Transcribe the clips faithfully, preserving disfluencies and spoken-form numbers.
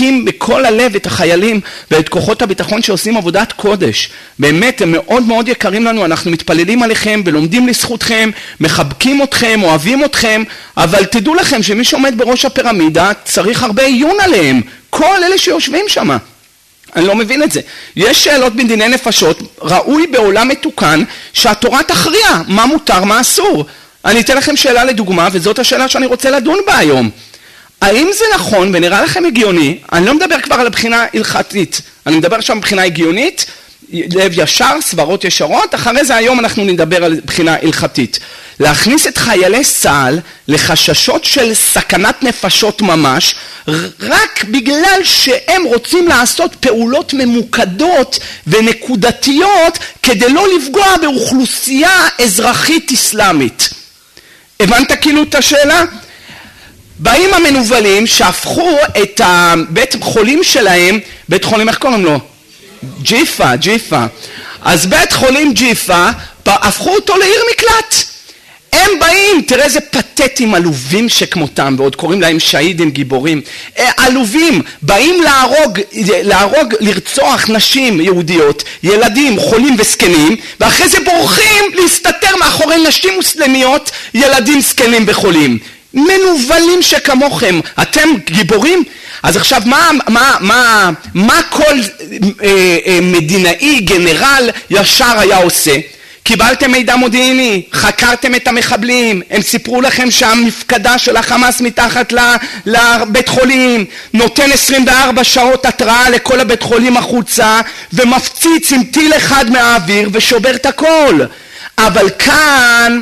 מחבקים מכל הלב את החיילים ואת כוחות הביטחון שעושים עבודת קודש. באמת, הם מאוד מאוד יקרים לנו, אנחנו מתפללים עליכם ולומדים לזכותכם, מחבקים אתכם, אוהבים אתכם, אבל תדעו לכם שמי שעומד בראש הפירמידה צריך הרבה עיון עליהם, כל אלה שיושבים שם. אני לא מבין את זה. יש שאלות בדיני נפשות, ראוי בעולם מתוקן שהתורה תכריע מה מותר, מה אסור. אני אתן לכם שאלה לדוגמה, וזאת השאלה שאני רוצה לדון בה היום. האם זה נכון, ונראה לכם הגיוני, אני לא מדבר כבר על הבחינה הלכתית, אני מדבר שם בבחינה הגיונית, לב ישר, סברות ישרות, אחרי זה היום אנחנו נדבר על בחינה הלכתית. להכניס את חיילי צה"ל לחששות של סכנת נפשות ממש, רק בגלל שהם רוצים לעשות פעולות ממוקדות ונקודתיות, כדי לא לפגוע באוכלוסייה אזרחית אסלאמית. הבנת כאילו את השאלה? באים המנובלים שהפכו את בית חולים שלהם, בית חולים, איך קוראים לו? ג'יפה, ג'יפה. אז בית חולים ג'יפה, הפכו אותו לעיר מקלט. הם באים, תראה איזה פתטים עלובים שכמותם, ועוד קוראים להם שהידים גיבורים. עלובים, באים להרוג, להרוג, לרצוח נשים יהודיות, ילדים, חולים וזקנים, ואחרי זה בורחים להסתתר מאחורי נשים מוסלמיות, ילדים, זקנים וחולים. מנובלים שכמוכם, אתם גיבורים? אז עכשיו מה, מה, מה, מה כל אה, אה, מדינאי, גנרל ישר היה עושה? קיבלתם מידע מודיעיני, חקרתם את המחבלים, הם סיפרו לכם שהמפקדה של החמאס מתחת ל, לבית חולים, נותן עשרים וארבע שעות התראה לכל הבית חולים החוצה, ומפציץ עם טיל אחד מהאוויר ושובר את הכל. אבל כאן...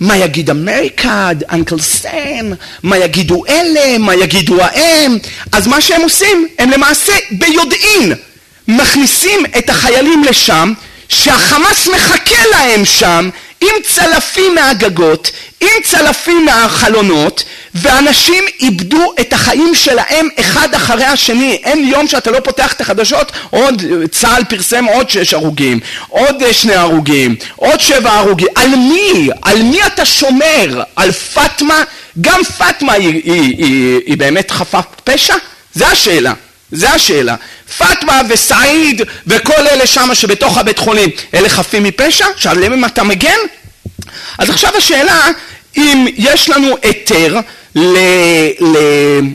מה יגיד אמריקה, אנקל סם, מה יגידו אלה, מה יגידו האם. אז מה שהם עושים, הם למעשה ביודעין מכניסים את החיילים לשם, שהחמאס מחכה להם שם, עם צלפים מהגגות, עם צלפים מהחלונות, ואנשים איבדו את החיים שלהם אחד אחרי השני. אין יום שאתה לא פותח את החדשות, עוד צהל פרסם עוד שש הרוגים, עוד שני הרוגים, עוד שבע הרוגים. על מי? על מי אתה שומר? על פטמה? גם פטמה היא, היא, היא, היא, היא באמת חפה פשע? זה השאלה. זה השאלה. פטמה וסעיד וכל אלה שמה שבתוך הבית חולים, אלה חפים מפשע? שעליהם אם אתה מגן? אז עכשיו השאלה, אם יש לנו היתר ל... ל...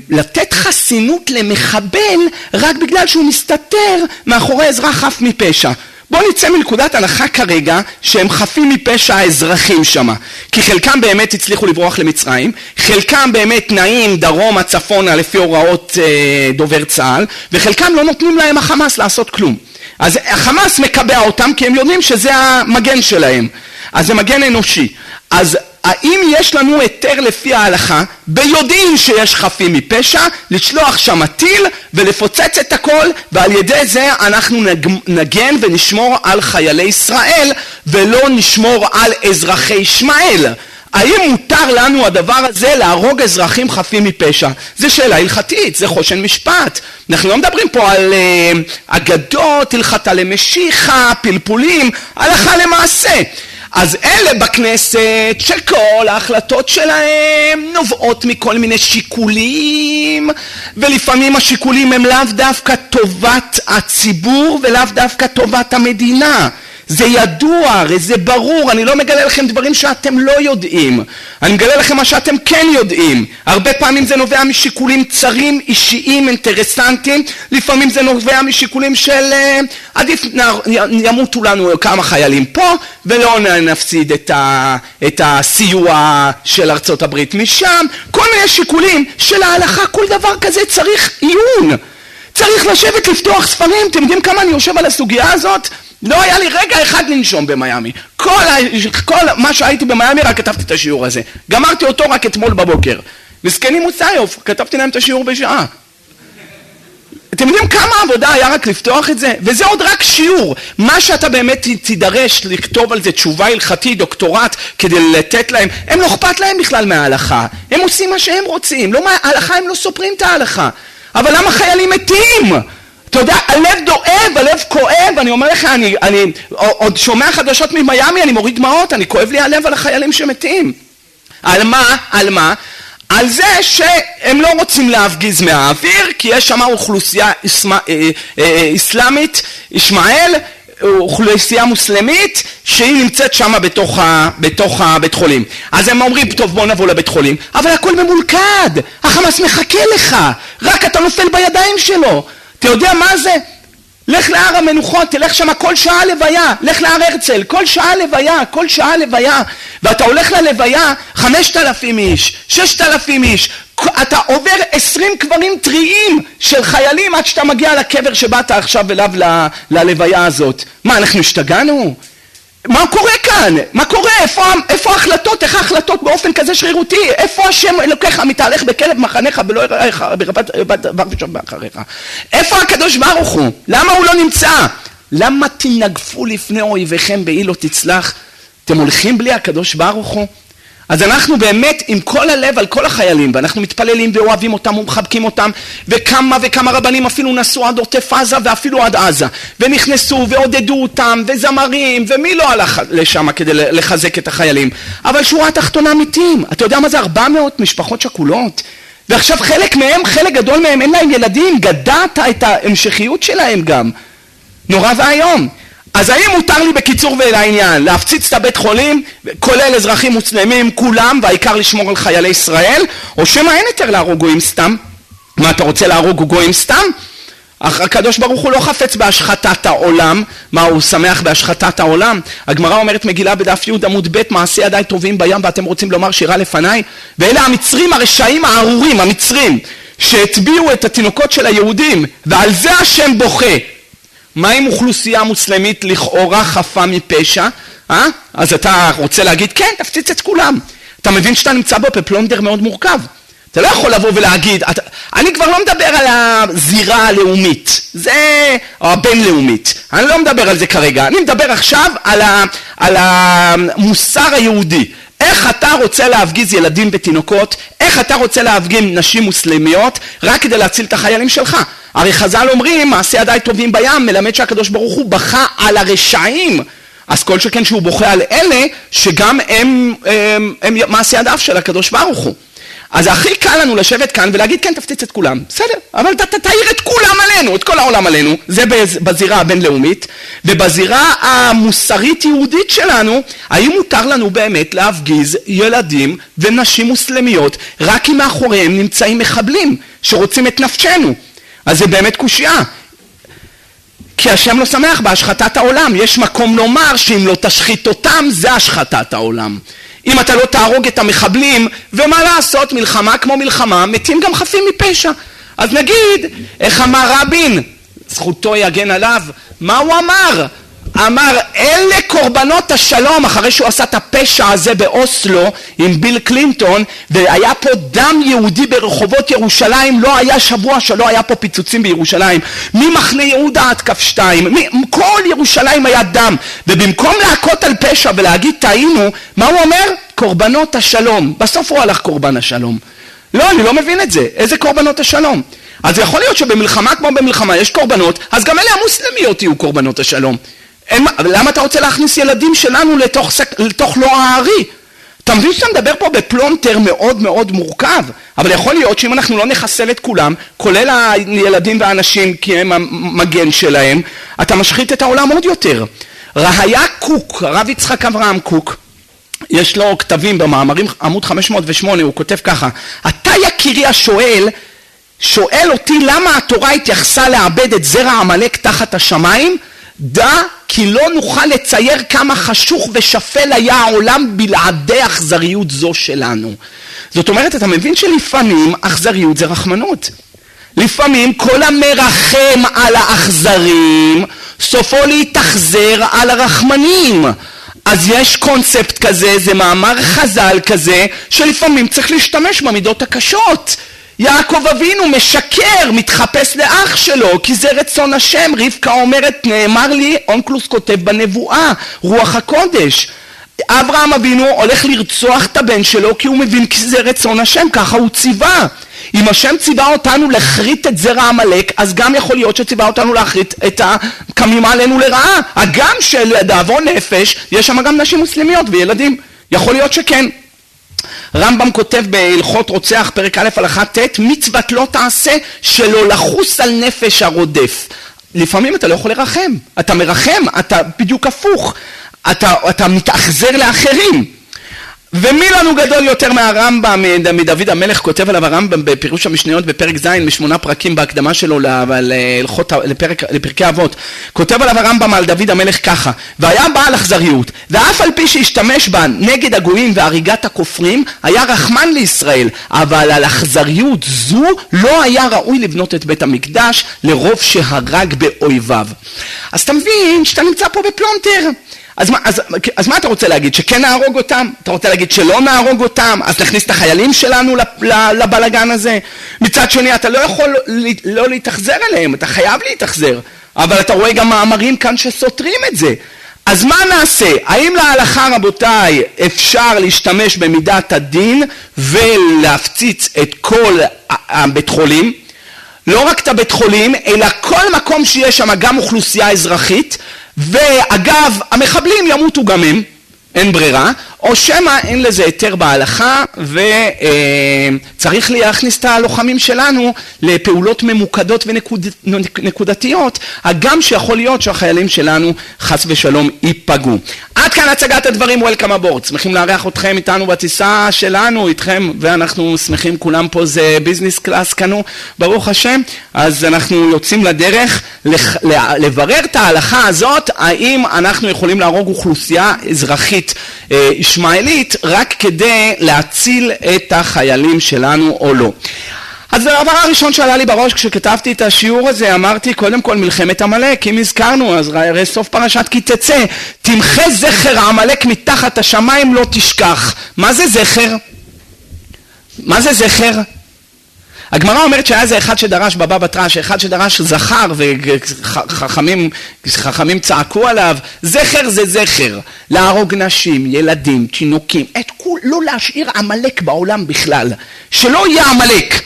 לתת חסינות למחבל רק בגלל שהוא מסתתר מאחורי אזרח חף מפשע. בואו נצא מנקודת הנחה כרגע שהם חפים מפשע האזרחים שמה. כי חלקם באמת הצליחו לברוח למצרים, חלקם באמת נעים דרום הצפונה לפי הוראות אה, דובר צה"ל, וחלקם לא נותנים להם החמאס לעשות כלום. אז החמאס מקבע אותם כי הם יודעים שזה המגן שלהם. אז זה מגן אנושי. אז האם יש לנו היתר לפי ההלכה, ביודעים שיש חפים מפשע, לשלוח שם טיל ולפוצץ את הכל, ועל ידי זה אנחנו נגן ונשמור על חיילי ישראל, ולא נשמור על אזרחי ישמעאל. האם מותר לנו הדבר הזה להרוג אזרחים חפים מפשע? זה שאלה הלכתית, זה חושן משפט. אנחנו לא מדברים פה על uh, אגדות, הלכתה למשיחה, פלפולים, הלכה למעשה. אז אלה בכנסת שכל ההחלטות שלהם נובעות מכל מיני שיקולים, ולפעמים השיקולים הם לאו דווקא טובת הציבור ולאו דווקא טובת המדינה. זה ידוע, זה ברור, אני לא מגלה לכם דברים שאתם לא יודעים, אני מגלה לכם מה שאתם כן יודעים. הרבה פעמים זה נובע משיקולים צרים, אישיים, אינטרסנטיים, לפעמים זה נובע משיקולים של עדיף ימותו לנו כמה חיילים פה, ולא נפסיד את, ה, את הסיוע של ארצות הברית משם, כל מיני שיקולים של ההלכה. כל דבר כזה צריך עיון, צריך לשבת לפתוח ספרים. אתם יודעים כמה אני יושב על הסוגיה הזאת? לא היה לי רגע אחד לנשום במיימי. כל, ה... כל מה שהייתי במיימי רק כתבתי את השיעור הזה. גמרתי אותו רק אתמול בבוקר. וזקני מוסאיוף, כתבתי להם את השיעור בשעה. אתם יודעים כמה עבודה היה רק לפתוח את זה? וזה עוד רק שיעור. מה שאתה באמת תידרש לכתוב על זה תשובה הלכתית, דוקטורט, כדי לתת להם, הם לא אכפת להם בכלל מההלכה. הם עושים מה שהם רוצים. לא מה... ההלכה, הם לא סופרים את ההלכה. אבל למה חיילים מתים? אתה יודע, הלב דואב, הלב כואב, אני אומר לך, אני, אני עוד שומע חדשות ממיימי, אני מוריד דמעות, אני כואב לי הלב על החיילים שמתים. על מה? על מה? על זה שהם לא רוצים להפגיז מהאוויר, כי יש שם אוכלוסייה איסלאמית, ישמעאל, אוכלוסייה מוסלמית, שהיא נמצאת שם בתוך, בתוך בית חולים. אז הם אומרים, טוב, בוא נבוא לבית חולים, אבל הכל ממולכד, החמאס מחכה לך, רק אתה נופל בידיים שלו. אתה יודע מה זה? לך להר המנוחות, תלך שם כל שעה לוויה, לך להר הרצל, כל שעה לוויה, כל שעה לוויה, ואתה הולך ללוויה, חמשת אלפים איש, ששת אלפים איש, אתה עובר עשרים קברים טריים של חיילים עד שאתה מגיע לקבר שבאת עכשיו אליו ל- ללוויה הזאת. מה, אנחנו השתגענו? מה קורה כאן? מה קורה? איפה, איפה ההחלטות? איך ההחלטות באופן כזה שרירותי? איפה השם אלוקיך מתהלך בקלב מחניך ולא יראיך ברבת ושם באחריך? איפה הקדוש ברוך הוא? למה הוא לא נמצא? למה תנגפו לפני אויביכם באי לא תצלח? אתם הולכים בלי הקדוש ברוך הוא? אז אנחנו באמת עם כל הלב על כל החיילים, ואנחנו מתפללים ואוהבים אותם ומחבקים אותם, וכמה וכמה רבנים אפילו נסעו עד עוטף עזה ואפילו עד עזה, ונכנסו ועודדו אותם וזמרים, ומי לא הלך לשם כדי לחזק את החיילים. אבל שורה התחתונה מתים, אתה יודע מה זה ארבע מאות משפחות שכולות, ועכשיו חלק מהם, חלק גדול מהם אין להם ילדים, גדעת את ההמשכיות שלהם גם, נורא והיום. אז האם מותר לי בקיצור ולעניין להפציץ את הבית חולים, כולל אזרחים מוסלמים, כולם, והעיקר לשמור על חיילי ישראל, או שמא אין יותר להרוג גויים סתם? מה, אתה רוצה להרוג גויים סתם? הקדוש ברוך הוא לא חפץ בהשחתת העולם. מה, הוא שמח בהשחתת העולם? הגמרא אומרת מגילה בדף י' עמוד ב', מעשי ידיי טובעים בים ואתם רוצים לומר שירה לפניי? ואלה המצרים הרשעים הארורים, המצרים, שהטביעו את התינוקות של היהודים, ועל זה השם בוכה. מה עם אוכלוסייה מוסלמית לכאורה חפה מפשע? אה? אז אתה רוצה להגיד, כן, תפציץ את כולם. אתה מבין שאתה נמצא בו בפלונדר מאוד מורכב. אתה לא יכול לבוא ולהגיד, אתה, אני כבר לא מדבר על הזירה הלאומית, זה, או הבינלאומית. אני לא מדבר על זה כרגע. אני מדבר עכשיו על, ה, על המוסר היהודי. איך אתה רוצה להפגיז ילדים בתינוקות? איך אתה רוצה להפגיז נשים מוסלמיות? רק כדי להציל את החיילים שלך. הרי חז"ל אומרים, מעשי ידיי טובעים בים, מלמד שהקדוש ברוך הוא בכה על הרשעים. אז כל שכן שהוא בוכה על אלה, שגם הם, הם, הם מעשי ידיו של הקדוש ברוך הוא. אז הכי קל לנו לשבת כאן ולהגיד, כן, תפציץ את כולם. בסדר, אבל אתה תאיר את כולם עלינו, את כל העולם עלינו. זה בזירה הבינלאומית. ובזירה המוסרית-יהודית שלנו, האם מותר לנו באמת להפגיז ילדים ונשים מוסלמיות, רק אם מאחוריהם נמצאים מחבלים שרוצים את נפשנו? אז זה באמת קושיה. כי השם לא שמח בהשחתת העולם. יש מקום לומר שאם לא תשחית אותם, זה השחתת העולם. אם אתה לא תהרוג את המחבלים, ומה לעשות, מלחמה כמו מלחמה, מתים גם חפים מפשע. אז נגיד, איך אמר רבין, זכותו יגן עליו, מה הוא אמר? אמר, אלה קורבנות השלום, אחרי שהוא עשה את הפשע הזה באוסלו עם ביל קלינטון, והיה פה דם יהודי ברחובות ירושלים, לא היה שבוע שלא היה פה פיצוצים בירושלים, ממחנה יהודה עד כף שתיים, כל ירושלים היה דם, ובמקום להכות על פשע ולהגיד טעינו, מה הוא אומר? קורבנות השלום. בסוף הוא הלך קורבן השלום. לא, אני לא מבין את זה, איזה קורבנות השלום? אז יכול להיות שבמלחמה כמו במלחמה יש קורבנות, אז גם אלה המוסלמיות יהיו קורבנות השלום. אין, למה אתה רוצה להכניס ילדים שלנו לתוך, לתוך לא הארי? אתה מבין שאתה מדבר פה בפלונטר מאוד מאוד מורכב, אבל יכול להיות שאם אנחנו לא נחסל את כולם, כולל הילדים והאנשים כי הם המגן שלהם, אתה משחית את העולם עוד יותר. רהיה קוק, הרב יצחק אברהם קוק, יש לו כתבים במאמרים, עמוד חמש מאות ושמונה, הוא כותב ככה, אתה יקירי השואל, שואל אותי למה התורה התייחסה לאבד את זרע עמלק תחת השמיים? דע כי לא נוכל לצייר כמה חשוך ושפל היה העולם בלעדי אכזריות זו שלנו. זאת אומרת, אתה מבין שלפעמים אכזריות זה רחמנות. לפעמים כל המרחם על האכזרים סופו להתאכזר על הרחמנים. אז יש קונספט כזה, זה מאמר חז"ל כזה, שלפעמים צריך להשתמש במידות הקשות. יעקב אבינו משקר, מתחפש לאח שלו, כי זה רצון השם. רבקה אומרת, נאמר לי, אונקלוס כותב בנבואה, רוח הקודש. אברהם אבינו הולך לרצוח את הבן שלו, כי הוא מבין כי זה רצון השם, ככה הוא ציווה. אם השם ציווה אותנו להחריט את זרע המלך, אז גם יכול להיות שציווה אותנו להחריט את הקמים עלינו לרעה. הגם של דאבון נפש, יש שם גם נשים מוסלמיות וילדים. יכול להיות שכן. רמב"ם כותב בהלכות רוצח פרק א' הלכה ט', מצוות לא תעשה שלא לחוס על נפש הרודף. לפעמים אתה לא יכול לרחם, אתה מרחם, אתה בדיוק הפוך, אתה, אתה מתאכזר לאחרים. ומי לנו גדול יותר מהרמב"ם, מדוד המלך, כותב עליו הרמב"ם בפירוש המשניות בפרק ז' משמונה פרקים בהקדמה שלו להלכות, לפרק, לפרקי אבות, כותב עליו הרמב"ם על דוד המלך ככה: והיה בעל אכזריות, ואף על פי שהשתמש בה נגד הגויים והריגת הכופרים, היה רחמן לישראל, אבל על אכזריות זו לא היה ראוי לבנות את בית המקדש, לרוב שהרג באויביו. אז אתה מבין שאתה נמצא פה בפלונטר. אז מה, אז, אז מה אתה רוצה להגיד? שכן נהרוג אותם? אתה רוצה להגיד שלא נהרוג אותם? אז נכניס את החיילים שלנו לבלגן הזה? מצד שני, אתה לא יכול לא להתאכזר אליהם, אתה חייב להתאכזר. אבל אתה רואה גם מאמרים כאן שסותרים את זה. אז מה נעשה? האם להלכה, רבותיי, אפשר להשתמש במידת הדין ולהפציץ את כל הבית חולים? לא רק את הבית חולים, אלא כל מקום שיש שם גם אוכלוסייה אזרחית, ואגב, המחבלים ימותו גם הם, אין ברירה, או שמא אין לזה היתר בהלכה, וצריך להכניס את הלוחמים שלנו לפעולות ממוקדות ונקודתיות, הגם שיכול להיות שהחיילים שלנו חס ושלום ייפגעו. עד כאן הצגת הדברים, Welcome aboard, שמחים לארח אתכם איתנו בטיסה שלנו, איתכם, ואנחנו שמחים כולם פה, זה ביזנס קלאס כאן, ברוך השם. אז אנחנו יוצאים לדרך לברר את ההלכה הזאת, האם אנחנו יכולים להרוג אוכלוסייה אזרחית ישמעאלית רק כדי להציל את החיילים שלנו או לא. אז הדבר הראשון שעלה לי בראש כשכתבתי את השיעור הזה, אמרתי קודם כל מלחמת עמלק, אם הזכרנו, אז הרי סוף פרשת כי תצא, תמחה זכר העמלק מתחת השמיים לא תשכח. מה זה זכר? מה זה זכר? הגמרא אומרת שהיה זה אחד שדרש בבא בתרא, שאחד שדרש זכר וחכמים חכמים צעקו עליו. זכר זה זכר, להרוג נשים, ילדים, תינוקים, את כול, לא להשאיר עמלק בעולם בכלל, שלא יהיה עמלק.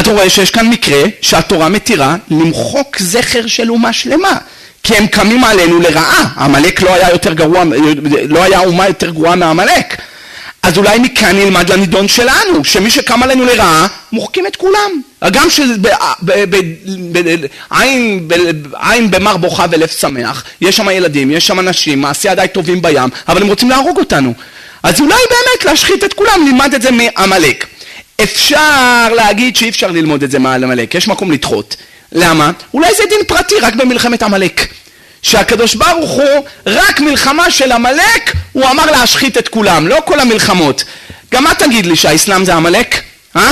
אתה רואה שיש כאן מקרה שהתורה מתירה למחוק זכר של אומה שלמה, כי הם קמים עלינו לרעה. עמלק לא היה יותר גרוע, לא היה אומה יותר גרועה מעמלק. אז אולי מכאן נלמד לנידון שלנו, שמי שקם עלינו לרעה, מוחקים את כולם. גם שעין במר בוכה ולב שמח, יש שם ילדים, יש שם אנשים, מעשי ידי טובים בים, אבל הם רוצים להרוג אותנו. אז אולי באמת להשחית את כולם, נלמד את זה מעמלק. אפשר להגיד שאי אפשר ללמוד את זה מעמלק, יש מקום לדחות. למה? אולי זה דין פרטי רק במלחמת עמלק. שהקדוש ברוך הוא, רק מלחמה של עמלק, הוא אמר להשחית את כולם, לא כל המלחמות. גם מה תגיד לי, שהאסלאם זה עמלק? אה?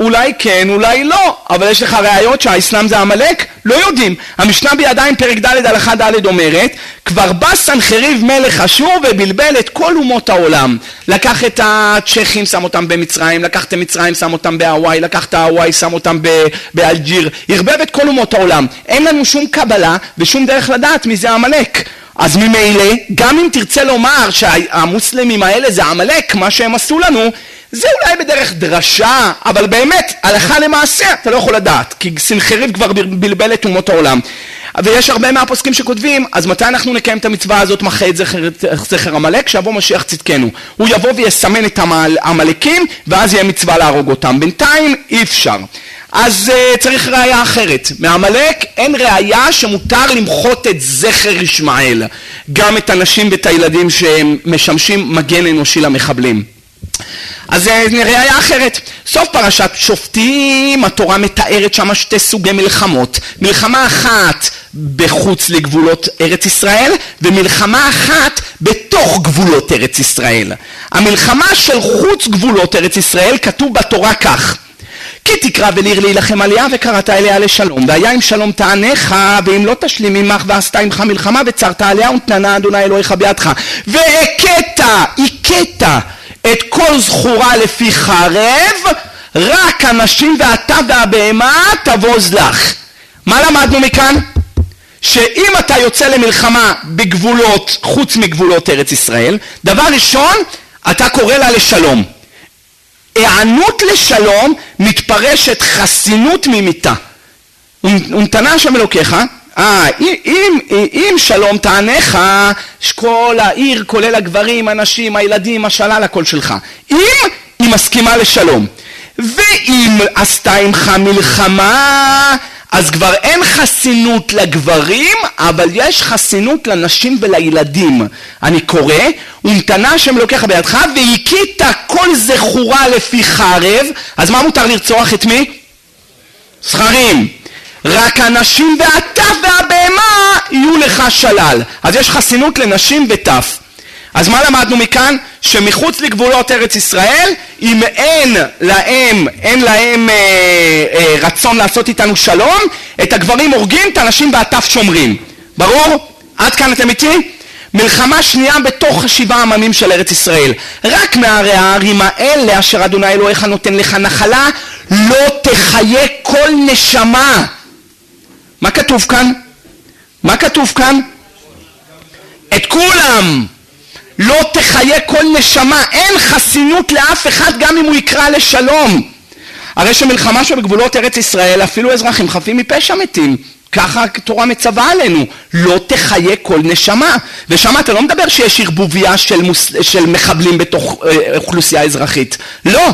אולי כן, אולי לא, אבל יש לך ראיות שהאסלאם זה עמלק? לא יודעים. המשנה בידיים פרק ד' הלכה ד' אומרת, כבר בא סנחריב מלך אשור ובלבל את כל אומות העולם. לקח את הצ'כים, שם אותם במצרים, לקח את מצרים, שם אותם בהוואי, לקח את ההוואי, שם אותם באלג'יר, הרבב את כל אומות העולם. אין לנו שום קבלה ושום דרך לדעת מי זה עמלק. אז ממילא, גם אם תרצה לומר שהמוסלמים האלה זה עמלק, מה שהם עשו לנו, זה אולי בדרך דרשה, אבל באמת, הלכה למעשה, אתה לא יכול לדעת, כי סנחריב כבר בלבל את אומות העולם. ויש הרבה מהפוסקים שכותבים, אז מתי אנחנו נקיים את המצווה הזאת, מחה את זכר, זכר עמלק, שיבוא משיח צדקנו. הוא יבוא ויסמן את העמלקים, ואז יהיה מצווה להרוג אותם. בינתיים אי אפשר. אז uh, צריך ראייה אחרת. מעמלק אין ראייה שמותר למחות את זכר ישמעאל, גם את הנשים ואת הילדים שמשמשים מגן אנושי למחבלים. אז נראה היה אחרת. סוף פרשת שופטים, התורה מתארת שם שתי סוגי מלחמות. מלחמה אחת בחוץ לגבולות ארץ ישראל, ומלחמה אחת בתוך גבולות ארץ ישראל. המלחמה של חוץ גבולות ארץ ישראל כתוב בתורה כך: כי תקרא וליר להילחם עליה וקראת אליה לשלום, והיה אם שלום תענך, ואם לא תשלים עמך ועשתה עמך מלחמה וצרת עליה ונתנה אדוני אלוהיך בידך, והכית, הכית את כל זכורה לפי חרב, רק הנשים ואתה והבהמה תבוז לך. מה למדנו מכאן? שאם אתה יוצא למלחמה בגבולות, חוץ מגבולות ארץ ישראל, דבר ראשון, אתה קורא לה לשלום. הענות לשלום מתפרשת חסינות ממיתה. ונתנה השם אלוקיך, אה, אם, אם שלום תענך, כל העיר, כולל הגברים, הנשים, הילדים, השלל, הכל שלך. אם, אם מסכימה לשלום. ואם עשתה עמך מלחמה, אז כבר אין חסינות לגברים, אבל יש חסינות לנשים ולילדים. אני קורא, ומתנה השם לוקח בידך, והכית כל זכורה לפי חרב. אז מה מותר לרצוח את מי? זכרים. רק הנשים והטף והבהמה יהיו לך שלל. אז יש חסינות לנשים וטף. אז מה למדנו מכאן? שמחוץ לגבולות ארץ ישראל, אם אין להם, אין להם אה, אה, רצון לעשות איתנו שלום, את הגברים הורגים, את הנשים והטף שומרים. ברור? עד כאן אתם איתי? מלחמה שנייה בתוך שבעה עממים של ארץ ישראל. רק מערי הערים האלה אשר אדוני אלוהיך נותן לך נחלה, לא תחיה כל נשמה. מה כתוב כאן? מה כתוב כאן? את כולם. לא תחיה כל נשמה, אין חסינות לאף אחד גם אם הוא יקרא לשלום. הרי שמלחמה שבגבולות ארץ ישראל, אפילו אזרחים חפים מפשע מתים. ככה התורה מצווה עלינו, לא תחיה כל נשמה. ושם אתה לא מדבר שיש ערבוביה של, מוס... של מחבלים בתוך אה, אוכלוסייה אזרחית. לא,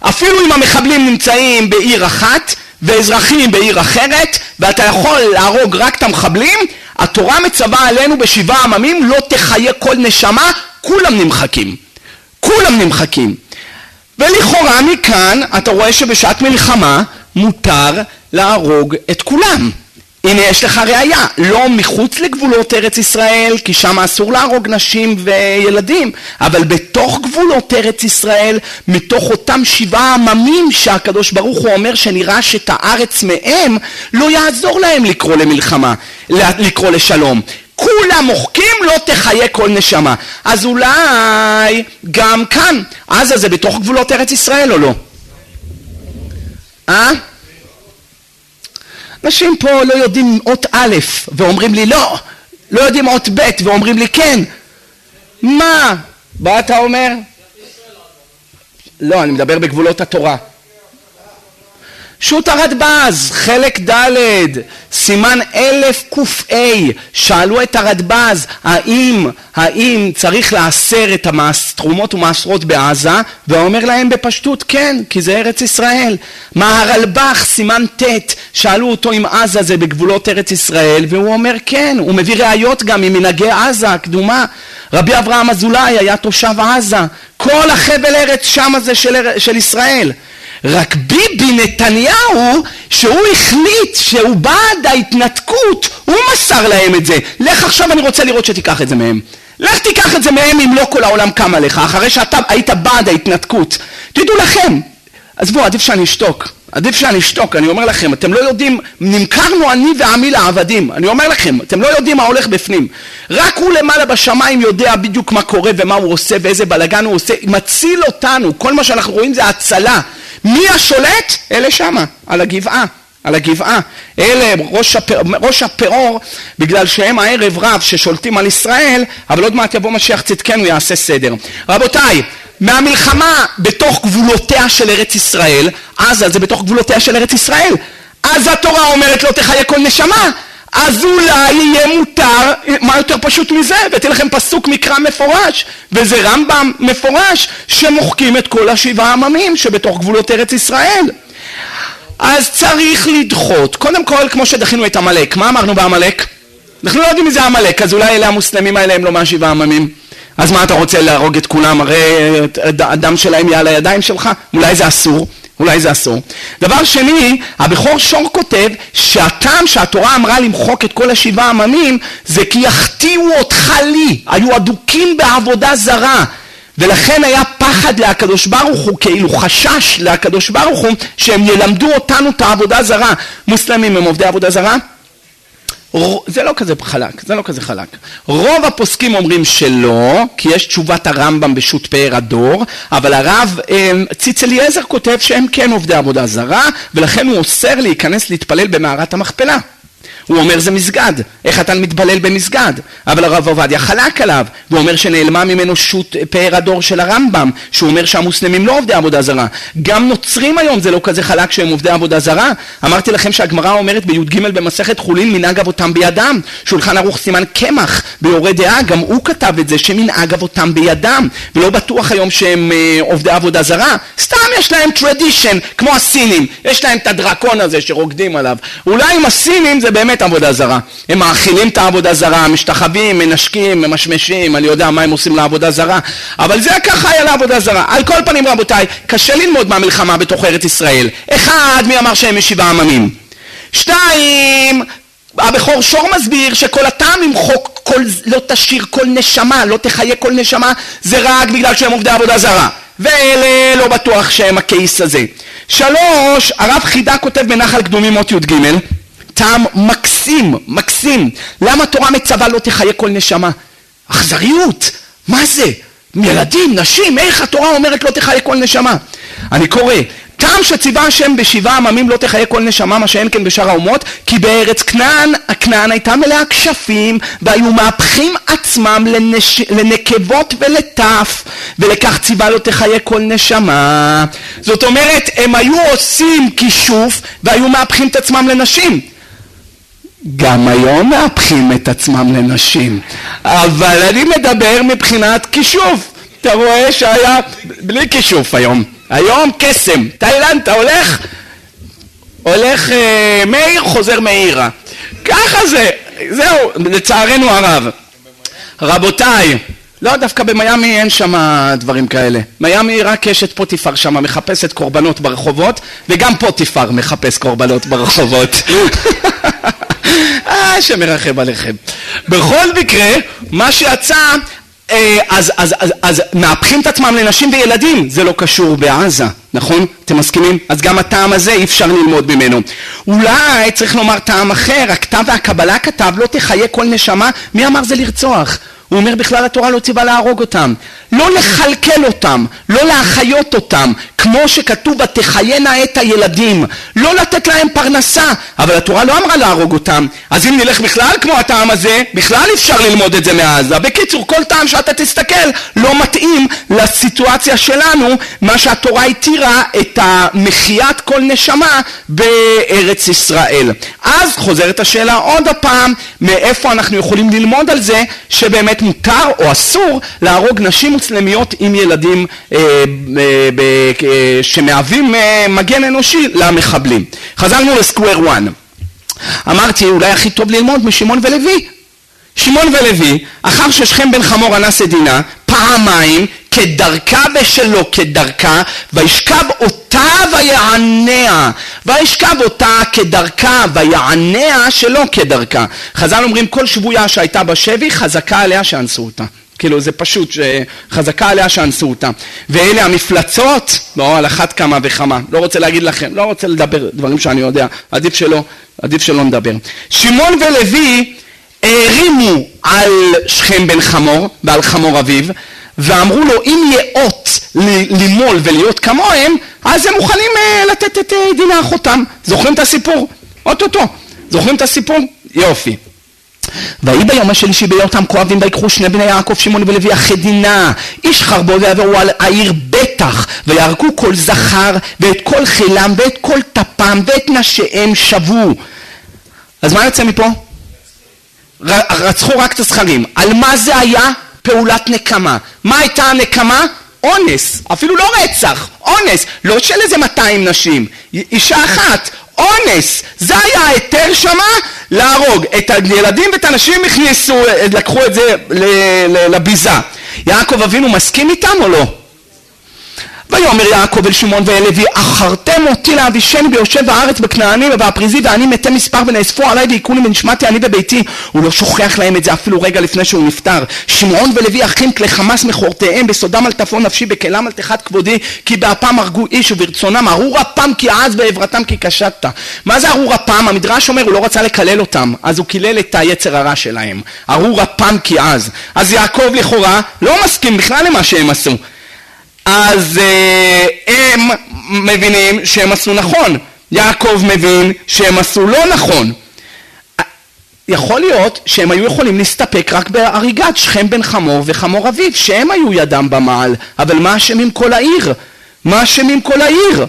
אפילו אם המחבלים נמצאים בעיר אחת, ואזרחים בעיר אחרת, ואתה יכול להרוג רק את המחבלים, התורה מצווה עלינו בשבעה עממים, לא תחיה כל נשמה, כולם נמחקים. כולם נמחקים. ולכאורה מכאן, אתה רואה שבשעת מלחמה, מותר להרוג את כולם. הנה יש לך ראייה, לא מחוץ לגבולות ארץ ישראל, כי שם אסור להרוג נשים וילדים, אבל בתוך גבולות ארץ ישראל, מתוך אותם שבעה עממים שהקדוש ברוך הוא אומר שנירש את הארץ מהם, לא יעזור להם לקרוא למלחמה, לקרוא לשלום. כולם מוחקים, לא תחיה כל נשמה. אז אולי גם כאן, אז זה בתוך גבולות ארץ ישראל או לא? אה? אנשים פה לא יודעים אות א' ואומרים לי לא, לא יודעים אות ב' ואומרים לי כן. מה? מה אתה אומר? לא, אני מדבר בגבולות התורה. שו"ת הרדב"ז, חלק ד', סימן אלף ק"א, שאלו את הרדב"ז, האם, האם צריך לאסר את התרומות ומעשרות בעזה, ואומר להם בפשטות, כן, כי זה ארץ ישראל. מהרלב"ח, סימן ט', שאלו אותו אם עזה זה בגבולות ארץ ישראל, והוא אומר כן, הוא מביא ראיות גם עם מנהגי עזה הקדומה. רבי אברהם אזולאי היה תושב עזה, כל החבל ארץ שם הזה של, של ישראל. רק ביבי נתניהו, שהוא החליט שהוא בעד ההתנתקות, הוא מסר להם את זה. לך עכשיו, אני רוצה לראות שתיקח את זה מהם. לך תיקח את זה מהם אם לא כל העולם קם עליך, אחרי שאתה היית בעד ההתנתקות. תדעו לכם, אז בואו, עדיף שאני אשתוק. עדיף שאני אשתוק, אני אומר לכם, אתם לא יודעים, נמכרנו אני ועמי לעבדים. אני אומר לכם, אתם לא יודעים מה הולך בפנים. רק הוא למעלה בשמיים יודע בדיוק מה קורה ומה הוא עושה ואיזה בלגן הוא עושה. מציל אותנו, כל מה שאנחנו רואים זה הצלה. מי השולט? אלה שמה, על הגבעה, על הגבעה. אלה ראש, הפ... ראש הפאור, בגלל שהם הערב רב ששולטים על ישראל, אבל עוד מעט יבוא משיח צדקנו יעשה סדר. רבותיי, מהמלחמה בתוך גבולותיה של ארץ ישראל, עזה זה בתוך גבולותיה של ארץ ישראל, אז התורה אומרת לא תחיה כל נשמה, אז אולי יהיה מותר, מה יותר פשוט מזה? הבאתי לכם פסוק מקרא מפורש, וזה רמב"ם מפורש, שמוחקים את כל השבעה העממים שבתוך גבולות ארץ ישראל. אז צריך לדחות, קודם כל כמו שדחינו את עמלק, מה אמרנו בעמלק? אנחנו לא יודעים מזה עמלק, אז אולי אלה המוסלמים האלה הם לא מהשבעה העממים. אז מה אתה רוצה להרוג את כולם, הרי הדם שלהם יהיה על הידיים שלך? אולי זה אסור. אולי זה אסור. דבר שני, הבכור שור כותב שהטעם שהתורה אמרה למחוק את כל השבעה עממים זה כי יחטיאו אותך לי, היו אדוקים בעבודה זרה, ולכן היה פחד להקדוש ברוך הוא, כאילו חשש להקדוש ברוך הוא שהם ילמדו אותנו את העבודה זרה. מוסלמים הם עובדי עבודה זרה? זה לא כזה חלק, זה לא כזה חלק. רוב הפוסקים אומרים שלא, כי יש תשובת הרמב"ם בשו"ת פאר הדור, אבל הרב ציץ אליעזר כותב שהם כן עובדי עבודה זרה, ולכן הוא אוסר להיכנס להתפלל במערת המכפלה. הוא אומר זה מסגד, איך אתה מתבלל במסגד? אבל הרב עובדיה חלק עליו, והוא אומר שנעלמה ממנו שוט פאר הדור של הרמב"ם, שהוא אומר שהמוסלמים לא עובדי עבודה זרה. גם נוצרים היום זה לא כזה חלק שהם עובדי עבודה זרה. אמרתי לכם שהגמרא אומרת בי"ג במסכת חולין, מנהג אבותם בידם. שולחן ערוך סימן קמח ביורה דעה, גם הוא כתב את זה, שמנהג אבותם בידם, ולא בטוח היום שהם עובדי עבודה זרה. סתם יש להם טרדישן, כמו הסינים, יש להם את הדרקון הזה שרוקדים עליו. אולי עם הסינים זה באמת עבודה זרה. הם מאכילים את העבודה זרה, משתחווים, מנשקים, ממשמשים, אני יודע מה הם עושים לעבודה זרה. אבל זה ככה היה לעבודה זרה. על כל פנים רבותיי, קשה ללמוד מהמלחמה בתוך ארץ ישראל. אחד, מי אמר שהם משבעה עממים? שתיים, הבכור שור מסביר שכל הטעם למחוק, כל, לא תשאיר כל נשמה, לא תחיה כל נשמה, זה רק בגלל שהם עובדי עבודה זרה. ואלה לא בטוח שהם הקייס הזה. שלוש, הרב חידה כותב בנחל קדומים מות י"ג, טעם מקסים, מקסים. למה התורה מצווה לא תחיה כל נשמה? אכזריות, מה זה? ילדים, נשים, איך התורה אומרת לא תחיה כל נשמה? אני קורא, טעם שציווה השם בשבעה עממים לא תחיה כל נשמה, מה שאין כן בשאר האומות, כי בארץ כנען, הכנען הייתה מלאה כשפים, והיו מהפכים עצמם לנש... לנקבות ולטף, ולכך ציווה לא תחיה כל נשמה. זאת אומרת, הם היו עושים כישוף, והיו מהפכים את עצמם לנשים. גם היום מהפכים את עצמם לנשים, אבל אני מדבר מבחינת כישוף. אתה רואה שהיה בלי כישוף היום. היום קסם, תאילנד, אתה הולך, הולך אה, מאיר, חוזר מאירה. ככה זה, זהו, לצערנו הרב. רבותיי, לא דווקא במיאמי אין שם דברים כאלה. מיאמי רק יש את פוטיפר שם, מחפשת קורבנות ברחובות, וגם פוטיפר מחפש קורבנות ברחובות. אה, שמרחם עליכם. בכל מקרה, מה שיצא, אז, אז, אז, אז מהפכים את עצמם לנשים וילדים, זה לא קשור בעזה, נכון? אתם מסכימים? אז גם הטעם הזה אי אפשר ללמוד ממנו. אולי צריך לומר טעם אחר, הכתב והקבלה כתב, לא תחיה כל נשמה, מי אמר זה לרצוח? הוא אומר בכלל התורה לא ציווה להרוג אותם, לא לכלכל אותם, לא להחיות אותם, כמו שכתוב תחיינה את הילדים, לא לתת להם פרנסה, אבל התורה לא אמרה להרוג אותם. אז אם נלך בכלל כמו הטעם הזה, בכלל אפשר ללמוד את זה מעזה. בקיצור, כל טעם שאתה תסתכל לא מתאים לסיטואציה שלנו, מה שהתורה התירה את המחיית כל נשמה בארץ ישראל. אז חוזרת השאלה עוד הפעם, מאיפה אנחנו יכולים ללמוד על זה שבאמת מותר או אסור להרוג נשים מוסלמיות עם ילדים אה, אה, בקרב. שמהווים מגן אנושי למחבלים. חזרנו לסקוואר וואן. אמרתי אולי הכי טוב ללמוד משמעון ולוי. שמעון ולוי, אחר ששכם בן חמור אנס את דינה, פעמיים, כדרכה ושלא כדרכה, וישכב אותה ויענע, וישכב אותה כדרכה ויענע שלא כדרכה. חז"ל אומרים כל שבויה שהייתה בשבי חזקה עליה שאנסו אותה. כאילו זה פשוט חזקה עליה שאנסו אותה. ואלה המפלצות, לא על אחת כמה וכמה, לא רוצה להגיד לכם, לא רוצה לדבר דברים שאני יודע, עדיף שלא, עדיף שלא נדבר. שמעון ולוי הערימו על שכם בן חמור ועל חמור אביו, ואמרו לו אם יאות לימול ולהיות כמוהם, אז הם מוכנים לתת את דינה אחותם. זוכרים את הסיפור? אוטוטו, זוכרים את הסיפור? יופי. ויהי ביום השלישי בהיותם כואבים ויקחו שני בני יעקב שמעון ולוי אחרי דינה איש חרבו ויעברו על העיר בטח ויהרגו כל זכר ואת כל חילם ואת כל טפם ואת נשיהם שבו. אז מה יוצא מפה? רצחו רק את הזכרים. על מה זה היה? פעולת נקמה. מה הייתה הנקמה? אונס, אפילו לא רצח, אונס, לא של איזה מאתיים נשים, אישה אחת, אונס, זה היה היתר שמה להרוג, את הילדים ואת הנשים הכניסו, לקחו את זה לביזה. יעקב אבינו מסכים איתם או לא? ויאמר יעקב אל שמעון ולוי, אחרתם אותי לאבישני ביושב הארץ בכנעני ובפריזי, ואני מתי מספר ונאספו עליי והיכוני ונשמעתי אני בביתי. הוא לא שוכח להם את זה אפילו רגע לפני שהוא נפטר. שמעון ולוי אחים כלי חמס מחורתיהם, בסודם על תפון נפשי, בכלם על תחת כבודי, כי באפם הרגו איש וברצונם, ארור אפם כי עז ועברתם כי קשטת. מה זה ארור אפם? המדרש אומר הוא לא רצה לקלל אותם, אז הוא קילל את היצר הרע שלהם. ארור אפם כי עז. אז יעקב לכאורה לא מסכים בכלל למה שהם עשו. אז uh, הם מבינים שהם עשו נכון, יעקב מבין שהם עשו לא נכון. יכול להיות שהם היו יכולים להסתפק רק בהריגת שכם בן חמור וחמור אביו, שהם היו ידם במעל, אבל מה אשמים כל העיר? מה אשמים כל העיר?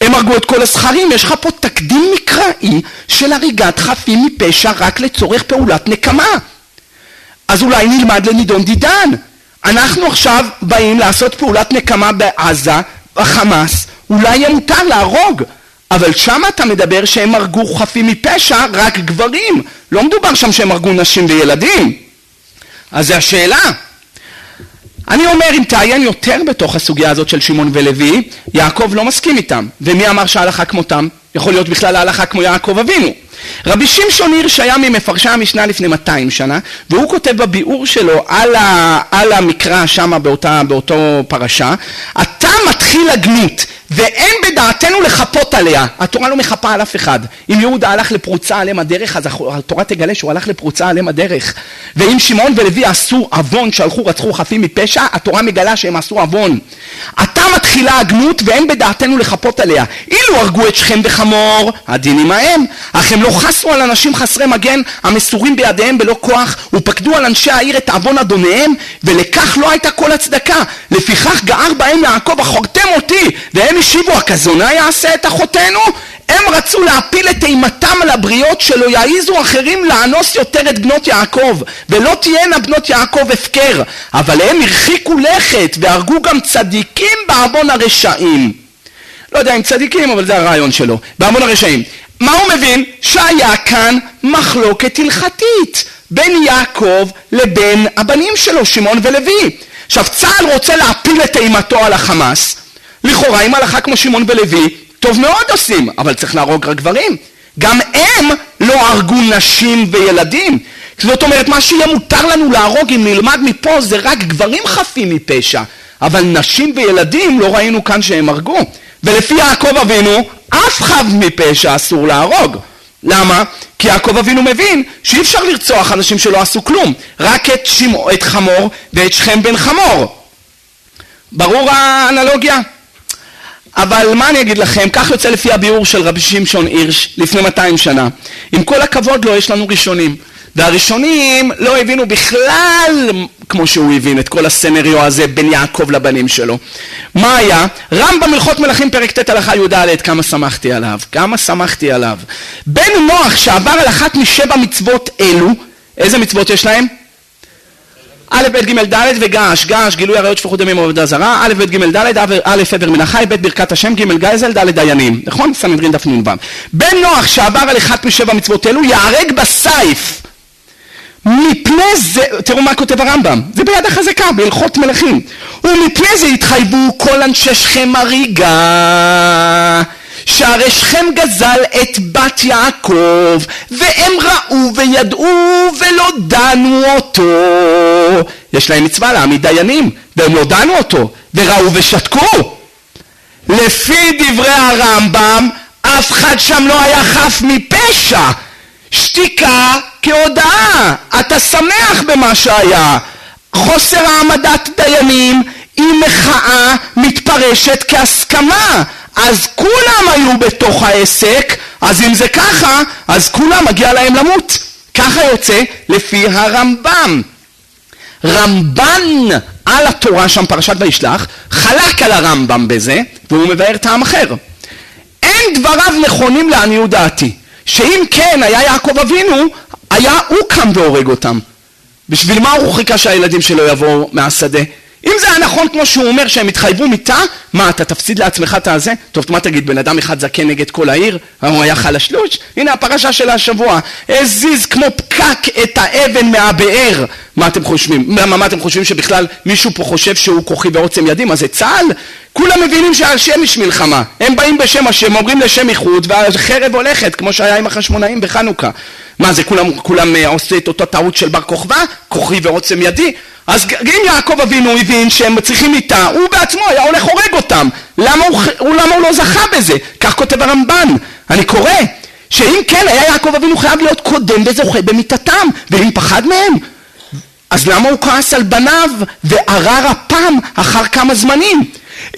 הם הרגו את כל הסכרים, יש לך פה תקדים מקראי של הריגת חפים מפשע רק לצורך פעולת נקמה. אז אולי נלמד לנידון דידן. אנחנו עכשיו באים לעשות פעולת נקמה בעזה, בחמאס, אולי יהיה מותר להרוג, אבל שם אתה מדבר שהם הרגו חפים מפשע רק גברים, לא מדובר שם שהם הרגו נשים וילדים. אז זה השאלה. אני אומר, אם תעיין יותר בתוך הסוגיה הזאת של שמעון ולוי, יעקב לא מסכים איתם. ומי אמר שההלכה כמותם? יכול להיות בכלל ההלכה כמו יעקב אבינו. רבי שמשון הירש היה ממפרשי המשנה לפני מאתיים שנה, והוא כותב בביאור שלו על, ה, על המקרא שמה באותה, באותו פרשה, אתה מתחיל הגנות, ואין בדעתנו לחפות עליה. התורה לא מחפה על אף אחד. אם יהודה הלך לפרוצה עליהם הדרך, אז התורה תגלה שהוא הלך לפרוצה עליהם הדרך. ואם שמעון ולוי עשו עוון, שהלכו רצחו חפים מפשע, התורה מגלה שהם עשו עוון. אתה מתחילה הגנות, ואין בדעתנו לחפות עליה. אילו הרגו את שכם וחמור, הדין עמהם, אך הם לא חסרו על אנשים חסרי מגן, המסורים בידיהם בלא כוח, ופקדו על אנשי העיר את עוון אדוניהם, ולכך לא הייתה כל הצדקה. לפיכך גער בהם יעקב, "החורתם אותי", והם השיבו, "הכזונה יעשה את אחותנו?" הם רצו להפיל את אימתם על הבריות, שלא יעיזו אחרים לאנוס יותר את בנות יעקב, ולא תהיינה בנות יעקב הפקר, אבל הם הרחיקו לכת, והרגו גם צדיקים בעוון הרשעים. לא יודע אם צדיקים, אבל זה הרעיון שלו, בעוון הרשעים. מה הוא מבין? שהיה כאן מחלוקת הלכתית בין יעקב לבין הבנים שלו, שמעון ולוי. עכשיו, צה"ל רוצה להפיל את אימתו על החמאס. לכאורה, עם הלכה כמו שמעון ולוי, טוב מאוד עושים, אבל צריך להרוג רק גברים. גם הם לא הרגו נשים וילדים. זאת אומרת, מה שיהיה מותר לנו להרוג, אם נלמד מפה, זה רק גברים חפים מפשע. אבל נשים וילדים לא ראינו כאן שהם הרגו. ולפי יעקב אבינו, אף חב מפשע אסור להרוג. למה? כי יעקב אבינו מבין שאי אפשר לרצוח אנשים שלא עשו כלום, רק את, שימו, את חמור ואת שכם בן חמור. ברור האנלוגיה? אבל מה אני אגיד לכם? כך יוצא לפי הביאור של רבי שמשון הירש לפני מאתיים שנה. עם כל הכבוד לו, יש לנו ראשונים. והראשונים לא הבינו בכלל כמו שהוא הבין את כל הסנריו הזה בין יעקב לבנים שלו. מה היה? רמב"ם הלכות מלכים פרק ת' הלכה י"ד, כמה שמחתי עליו, כמה שמחתי עליו. בן נוח שעבר על אחת משבע מצוות אלו, איזה מצוות יש להם? א' ב' ג' ד' וגעש, געש, גילוי עריות שפיכות דמים ועבודה זרה, א' ב' ג' ד', א' עבר מן החי, ב' ברכת השם, ג' גייזל, ד' דיינים, נכון? סנהדרין דף נ"ו. בן נוח שעבר על אחת משבע מצוות אלו יהרג בסייף. מפני זה, תראו מה כותב הרמב"ם, זה ביד החזקה, בהלכות מלכים. ומפני זה התחייבו כל אנשי שכם הריגה, שהרי שכם גזל את בת יעקב, והם ראו וידעו ולא דנו אותו. יש להם מצווה להעמיד דיינים, והם לא דנו אותו, וראו ושתקו. לפי דברי הרמב"ם, אף אחד שם לא היה חף מפשע. שתיקה כהודעה, אתה שמח במה שהיה. חוסר העמדת דיינים היא מחאה מתפרשת כהסכמה. אז כולם היו בתוך העסק, אז אם זה ככה, אז כולם מגיע להם למות. ככה יוצא לפי הרמב"ם. רמב"ן על התורה, שם פרשת וישלח, חלק על הרמב"ם בזה, והוא מבאר טעם אחר. אין דבריו נכונים לעניות דעתי. שאם כן היה יעקב אבינו, היה הוא קם והורג אותם. בשביל מה הוא חיכה שהילדים שלו יבואו מהשדה? אם זה היה נכון כמו שהוא אומר שהם התחייבו מיתה, מה אתה תפסיד לעצמך את הזה? טוב, מה תגיד, בן אדם אחד זקן נגד כל העיר? הוא היה חלשלוש? הנה הפרשה של השבוע, הזיז כמו פקק את האבן מהבאר. מה אתם חושבים? מה, מה אתם חושבים שבכלל מישהו פה חושב שהוא כוחי ועוצם ידים? אז זה צה"ל? כולם מבינים שהשם יש מלחמה. הם באים בשם השם, אומרים לשם איחוד, והחרב הולכת, כמו שהיה עם החשמונאים בחנוכה. מה זה, כולם, כולם עושה את אותה טעות של בר כוכבא? כוחי ועוצם ידי? אז אם יעקב אבינו הבין שהם צריכים מיתה, הוא בעצמו היה הולך הורג אותם. למה הוא, למה הוא לא זכה בזה? כך כותב הרמב"ן. אני קורא שאם כן, היה יעקב אבינו חייב להיות קודם וזוכה במיתתם, והם פחד מהם. אז למה הוא כעס על בניו וערר הפעם אחר כמה זמנים?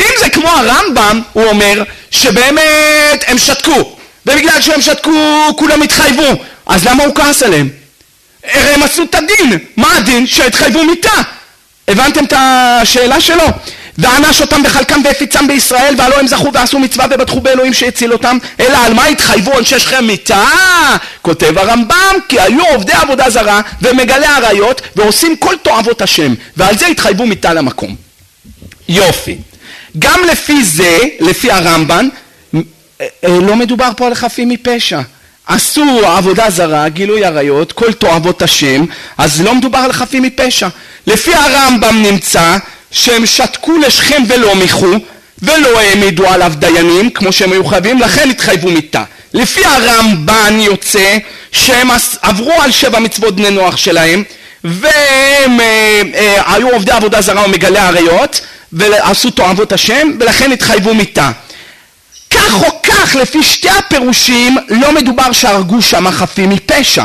אם זה כמו הרמב"ם, הוא אומר שבאמת הם שתקו, ובגלל שהם שתקו כולם התחייבו, אז למה הוא כעס עליהם? הרי הם עשו את הדין. מה הדין? שהתחייבו מיתה. הבנתם את השאלה שלו? וענש אותם בחלקם והפיצם בישראל, והלא הם זכו ועשו מצווה ובטחו באלוהים שהציל אותם, אלא על מה התחייבו אנשי שכם מיתה? כותב הרמב"ם, כי היו עובדי עבודה זרה ומגלה עריות ועושים כל תועבות השם, ועל זה התחייבו מיתה למקום. יופי. גם לפי זה, לפי הרמב"ן, לא מדובר פה על חפים מפשע. עשו עבודה זרה, גילוי עריות, כל תועבות השם, אז לא מדובר על חפים מפשע. לפי הרמב"ם נמצא שהם שתקו לשכם ולא מיחו, ולא העמידו עליו דיינים כמו שהם היו חייבים, לכן התחייבו מיתה. לפי הרמב"ן יוצא שהם עברו על שבע מצוות בני נוח שלהם, והם אה, אה, היו עובדי עבודה זרה ומגלי עריות, ועשו תועבות השם, ולכן התחייבו מיתה. כך או כך, לפי שתי הפירושים, לא מדובר שהרגו שם חפים מפשע.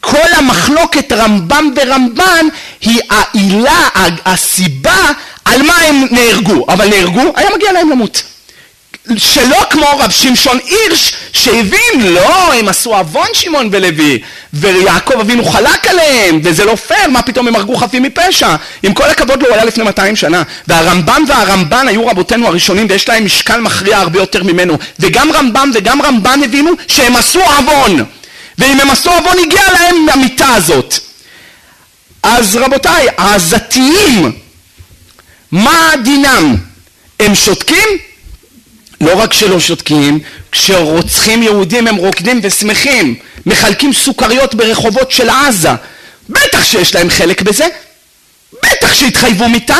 כל המחלוקת רמב"ם ורמב"ן היא העילה, הסיבה על מה הם נהרגו. אבל נהרגו, היה מגיע להם למות. שלא כמו רב שמשון הירש שהבין, לא, הם עשו אבון שמעון ולוי, ויעקב אבינו חלק עליהם, וזה לא פייר, מה פתאום הם הרגו חפים מפשע? עם כל הכבוד לו, הוא היה לפני מאתיים שנה, והרמב"ם והרמב"ן היו רבותינו הראשונים, ויש להם משקל מכריע הרבה יותר ממנו, וגם רמב"ם וגם רמב"ן הבינו שהם עשו אבון, ואם הם עשו אבון הגיע להם מהמיטה הזאת. אז רבותיי, העזתיים, מה דינם? הם שותקים? לא רק שלא שותקים, כשרוצחים יהודים הם רוקדים ושמחים, מחלקים סוכריות ברחובות של עזה. בטח שיש להם חלק בזה, בטח שהתחייבו מיתה,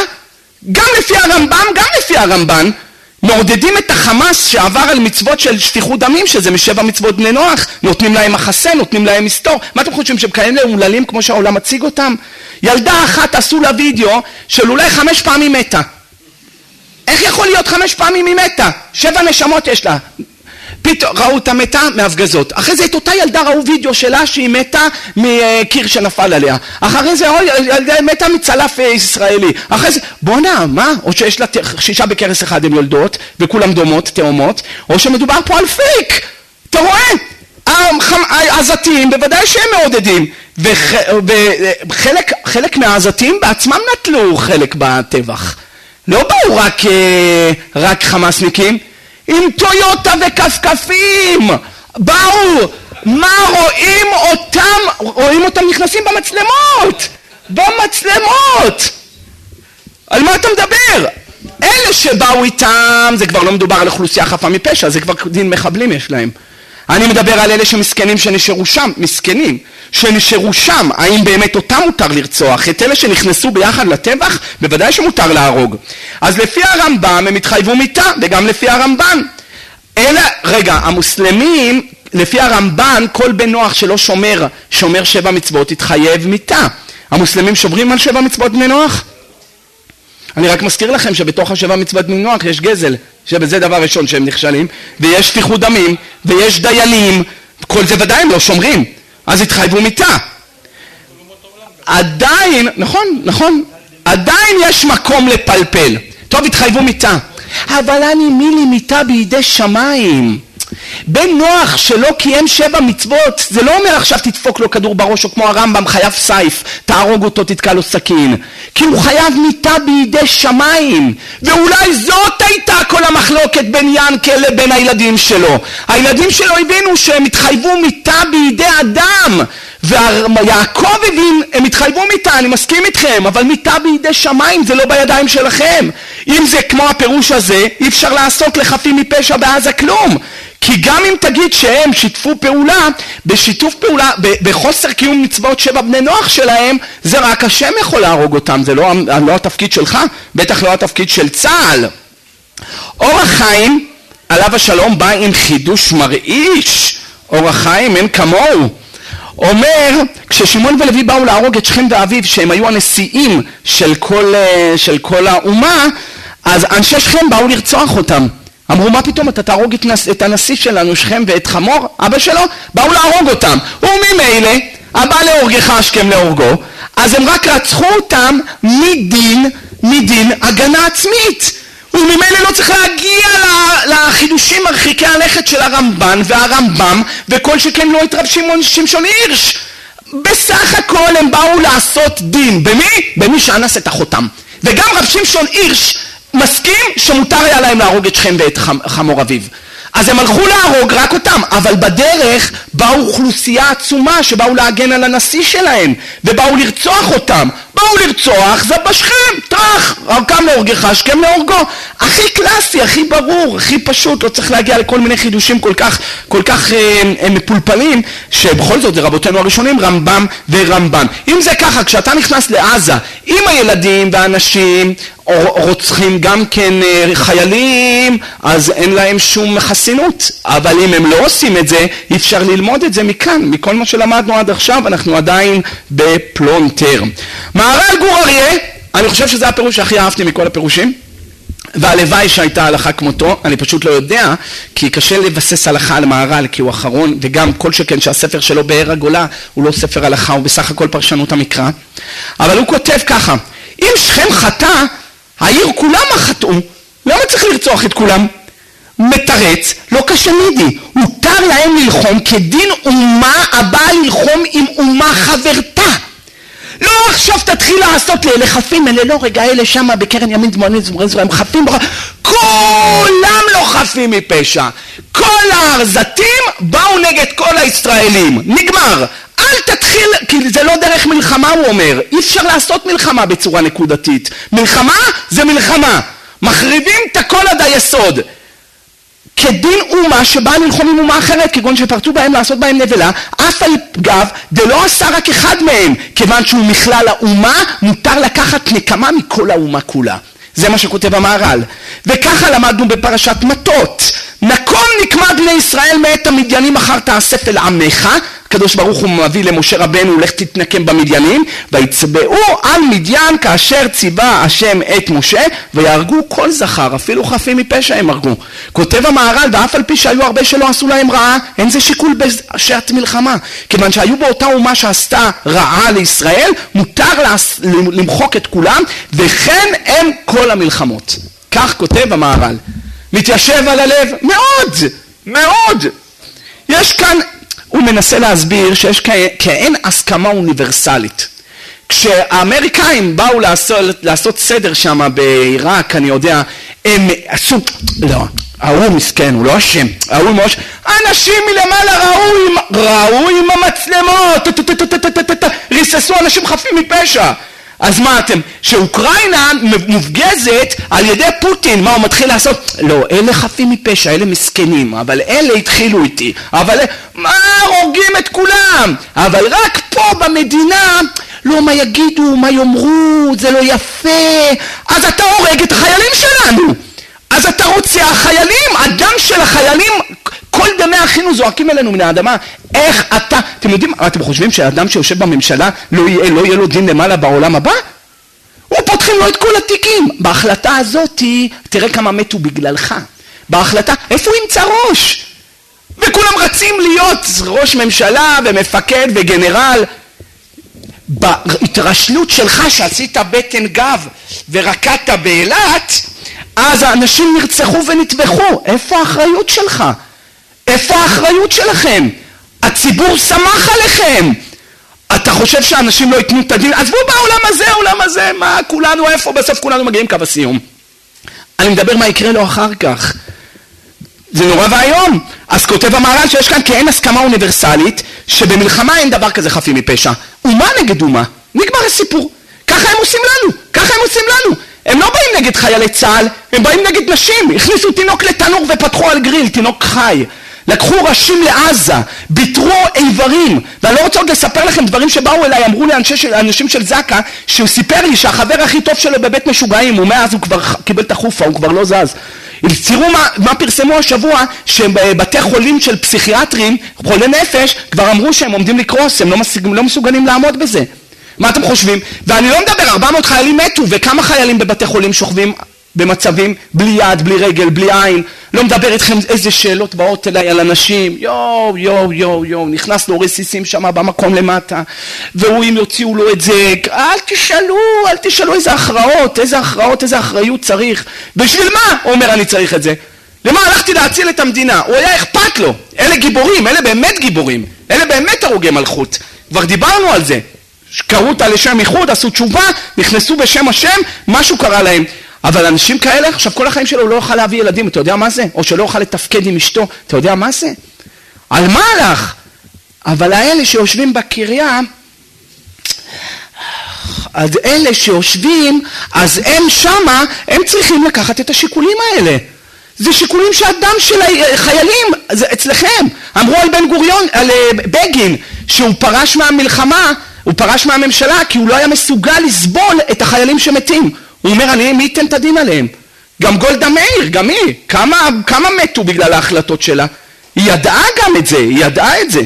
גם לפי הרמב"ם, גם לפי הרמב"ן, מעודדים את החמאס שעבר על מצוות של שפיכות דמים, שזה משבע מצוות בני נוח, נותנים להם מחסה, נותנים להם מסתור. מה אתם חושבים שהם כאלה אומללים כמו שהעולם מציג אותם? ילדה אחת עשו לה וידאו של אולי חמש פעמים מתה. איך יכול להיות חמש פעמים היא מתה? שבע נשמות יש לה. פתאום ראו אותה מתה מהפגזות. אחרי זה את אותה ילדה ראו וידאו שלה שהיא מתה מקיר שנפל עליה. אחרי זה ילדה מתה מצלף ישראלי. אחרי זה, בוא נע, מה? או שיש לה שישה בקרס אחד הן יולדות, וכולם דומות, תאומות, או שמדובר פה על פייק. אתה רואה? העזתים בוודאי שהם מעודדים. וחלק מהעזתים בעצמם נטלו חלק בטבח. לא באו רק, רק חמאסניקים, עם טויוטה וכפכפים, באו, מה רואים אותם, רואים אותם נכנסים במצלמות, במצלמות, על מה אתה מדבר? אלה שבאו איתם, זה כבר לא מדובר על אוכלוסייה חפה מפשע, זה כבר דין מחבלים יש להם. אני מדבר על אלה שמסכנים שנשארו שם, מסכנים, שנשארו שם, האם באמת אותם מותר לרצוח? את אלה שנכנסו ביחד לטבח, בוודאי שמותר להרוג. אז לפי הרמב"ם הם התחייבו מיתה, וגם לפי הרמב"ן. אלא, רגע, המוסלמים, לפי הרמב"ן, כל בן נוח שלא שומר, שומר שבע מצוות, התחייב מיתה. המוסלמים שוברים על שבע מצוות בני נוח? אני רק מזכיר לכם שבתוך השבע מצוות בני נוח יש גזל, שבזה דבר ראשון שהם נכשלים, ויש שפיכות דמים, ויש דיינים, כל זה ודאי הם לא שומרים, אז התחייבו מיתה. עדיין, נכון, נכון, עדיין יש מקום לפלפל. טוב, התחייבו מיתה. אבל אני מילי מיתה בידי שמיים. בן נוח שלא קיים שבע מצוות, זה לא אומר עכשיו תדפוק לו כדור בראש, או כמו הרמב"ם חייב סייף, תהרוג אותו, תתקע לו סכין, כי הוא חייב מיתה בידי שמיים. ואולי זאת הייתה כל המחלוקת בין ינקה לבין הילדים שלו. הילדים שלו הבינו שהם התחייבו מיתה בידי אדם, ויעקב הבין, הם התחייבו מיתה, אני מסכים איתכם, אבל מיתה בידי שמיים, זה לא בידיים שלכם. אם זה כמו הפירוש הזה, אי אפשר לעשות לחפים מפשע בעזה כלום, כי גם אם תגיד שהם שיתפו פעולה, בשיתוף פעולה, בחוסר קיום מצוות שבע בני נוח שלהם, זה רק השם יכול להרוג אותם, זה לא, לא התפקיד שלך, בטח לא התפקיד של צה"ל. אור החיים, עליו השלום, בא עם חידוש מרעיש. אור החיים אין כמוהו. אומר, כששמעון ולוי באו להרוג את שכם ואביו, שהם היו הנשיאים של כל, של כל האומה, אז אנשי שכם באו לרצוח אותם. אמרו, מה פתאום, אתה תהרוג את, את הנשיא שלנו, שכם ואת חמור, אבא שלו, באו להרוג אותם. וממילא, הבא להורגך, השכם להורגו, אז הם רק רצחו אותם מדין, מדין הגנה עצמית. וממילא לא צריך להגיע לחידושים מרחיקי הלכת של הרמב"ן והרמב"ם, וכל שכן לא את רב שמעון שמשון הירש. בסך הכל הם באו לעשות דין. במי? במי שאנס את אחותם. וגם רב שמשון הירש מסכים שמותר היה להם להרוג את שכם ואת חמור אביו. אז הם הלכו להרוג רק אותם, אבל בדרך באו אוכלוסייה עצומה שבאו להגן על הנשיא שלהם, ובאו לרצוח אותם. באו לרצוח, זה בשכם, טרח, רקם להורגך, שכם להורגו. הכי קלאסי, הכי ברור, הכי פשוט, לא צריך להגיע לכל מיני חידושים כל כך, כל כך אה, מפולפלים, שבכל זאת זה רבותינו הראשונים, רמב"ם ורמב"ן. אם זה ככה, כשאתה נכנס לעזה, עם הילדים והאנשים, רוצחים גם כן חיילים, אז אין להם שום חסינות. אבל אם הם לא עושים את זה, אפשר ללמוד את זה מכאן. מכל מה שלמדנו עד עכשיו, אנחנו עדיין בפלונטר. מהר"ל גור אריה, אני חושב שזה הפירוש שהכי אהבתי מכל הפירושים, והלוואי שהייתה הלכה כמותו. אני פשוט לא יודע, כי קשה לבסס הלכה על מהר"ל, כי הוא אחרון, וגם כל שכן שהספר שלו באר הגולה הוא לא ספר הלכה, הוא בסך הכל פרשנות המקרא. אבל הוא כותב ככה: אם שכם חטא, העיר כולם החטאו, למה צריך לרצוח את כולם? מתרץ, לא כשמידי, הותר להם ללחום כדין אומה הבאה ללחום עם אומה חברתה. לא עכשיו תתחיל לעשות לאלה חפים, אלה לא, רגע, אלה שם בקרן ימין דמונית זמורי זמורי, הם חפים, כולם לא חפים מפשע. כל הארזתים באו נגד כל הישראלים, נגמר. אל תתחיל, כי זה לא דרך מלחמה, הוא אומר. אי אפשר לעשות מלחמה בצורה נקודתית. מלחמה זה מלחמה. מחריבים את הכל עד היסוד. כדין אומה שבאה ללחום עם אומה אחרת, כגון שפרצו בהם לעשות בהם נבלה, אף על גב, זה לא עשה רק אחד מהם. כיוון שהוא מכלל האומה, מותר לקחת נקמה מכל האומה כולה. זה מה שכותב המהר"ל. וככה למדנו בפרשת מטות. נקום נקמה בני ישראל מאת המדיינים, אחר תאסף אל עמך. הקדוש ברוך הוא מביא למשה רבנו, לך תתנקם במדיינים, ויצבעו על מדיין כאשר ציווה השם את משה, ויהרגו כל זכר, אפילו חפים מפשע הם הרגו. כותב המהר"ל, ואף על פי שהיו הרבה שלא עשו להם רעה, אין זה שיקול בשעת מלחמה. כיוון שהיו באותה אומה שעשתה רעה לישראל, מותר להס... למחוק את כולם, וכן הם כל המלחמות. כך כותב המהר"ל. מתיישב על הלב, מאוד, מאוד. יש כאן, הוא מנסה להסביר שיש כאין הסכמה אוניברסלית. כשהאמריקאים באו לעשות, לעשות סדר שם בעיראק, אני יודע, הם עשו, לא, ההוא מסכן, הוא לא אשם, ההוא מוש, אנשים מלמעלה ראו עם, ראו עם המצלמות, ריססו אנשים חפים מפשע. אז מה אתם? שאוקראינה מופגזת על ידי פוטין, מה הוא מתחיל לעשות? לא, אלה חפים מפשע, אלה מסכנים, אבל אלה התחילו איתי, אבל מה, הורגים את כולם, אבל רק פה במדינה, לא מה יגידו, מה יאמרו, זה לא יפה, אז אתה הורג את החיילים שלנו, אז אתה רוצה, החיילים, הדם של החיילים, כל דמי אחינו זועקים אלינו מן האדמה. איך אתה, אתם יודעים, אתם חושבים שהאדם שיושב בממשלה לא יהיה, לא יהיה לו דין למעלה בעולם הבא? הוא פותחים לו את כל התיקים. בהחלטה הזאת, תראה כמה מתו בגללך. בהחלטה, איפה הוא ימצא ראש? וכולם רצים להיות ראש ממשלה ומפקד וגנרל. בהתרשלות שלך שעשית בטן גב ורקעת באילת, אז האנשים נרצחו ונטבחו. איפה האחריות שלך? איפה האחריות שלכם? הציבור שמח עליכם. אתה חושב שאנשים לא יתנו את הדין? עזבו בעולם הזה, העולם הזה, מה כולנו, איפה? בסוף כולנו מגיעים קו הסיום. אני מדבר מה יקרה לו אחר כך. זה נורא והיום. אז כותב המהר"ל שיש כאן כאין הסכמה אוניברסלית, שבמלחמה אין דבר כזה חפים מפשע. ומה נגד ומה? נגמר הסיפור. ככה הם עושים לנו, ככה הם עושים לנו. הם לא באים נגד חיילי צה"ל, הם באים נגד נשים. הכניסו תינוק לתנור ופתחו על גריל, תינוק חי. לקחו ראשים לעזה, ביטרו איברים, ואני לא רוצה עוד לספר לכם דברים שבאו אליי, אמרו לי אנשים של זק"א, שהוא סיפר לי שהחבר הכי טוב שלו בבית משוגעים, ומאז הוא כבר קיבל את החופה, הוא כבר לא זז. תראו מה, מה פרסמו השבוע, שבתי חולים של פסיכיאטרים, חולי נפש, כבר אמרו שהם עומדים לקרוס, הם לא, מסוג, לא מסוגלים לעמוד בזה. מה אתם חושבים? ואני לא מדבר, ארבע מאות חיילים מתו, וכמה חיילים בבתי חולים שוכבים במצבים בלי יד, בלי רגל, בלי עין, לא מדבר איתכם איזה שאלות באות אליי על אנשים, יואו, יואו, יואו, יואו, נכנס לו רסיסים שם במקום למטה, והוא אם יוציאו לו את זה, אל תשאלו, אל תשאלו איזה הכרעות, איזה הכרעות, איזה אחריות צריך, בשביל מה? הוא אומר, אני צריך את זה. למה הלכתי להציל את המדינה? הוא היה אכפת לו, אלה גיבורים, אלה באמת גיבורים, אלה באמת הרוגי מלכות, כבר דיברנו על זה. קראו אותה לשם ייחוד, עשו תשובה, נכנסו בשם השם, משהו קרה להם. אבל אנשים כאלה, עכשיו כל החיים שלו הוא לא יוכל להביא ילדים, אתה יודע מה זה? או שלא יוכל לתפקד עם אשתו, אתה יודע מה זה? על מה הלך? אבל האלה שיושבים בקריה, אז אלה שיושבים, אז הם שמה, הם צריכים לקחת את השיקולים האלה. זה שיקולים שהדם של החיילים, זה אצלכם. אמרו על בן גוריון, על בגין, שהוא פרש מהמלחמה, הוא פרש מהממשלה כי הוא לא היה מסוגל לסבול את החיילים שמתים. הוא אומר, אני, מי ייתן את הדין עליהם? גם גולדה מאיר, גם היא. כמה, כמה מתו בגלל ההחלטות שלה? היא ידעה גם את זה, היא ידעה את זה.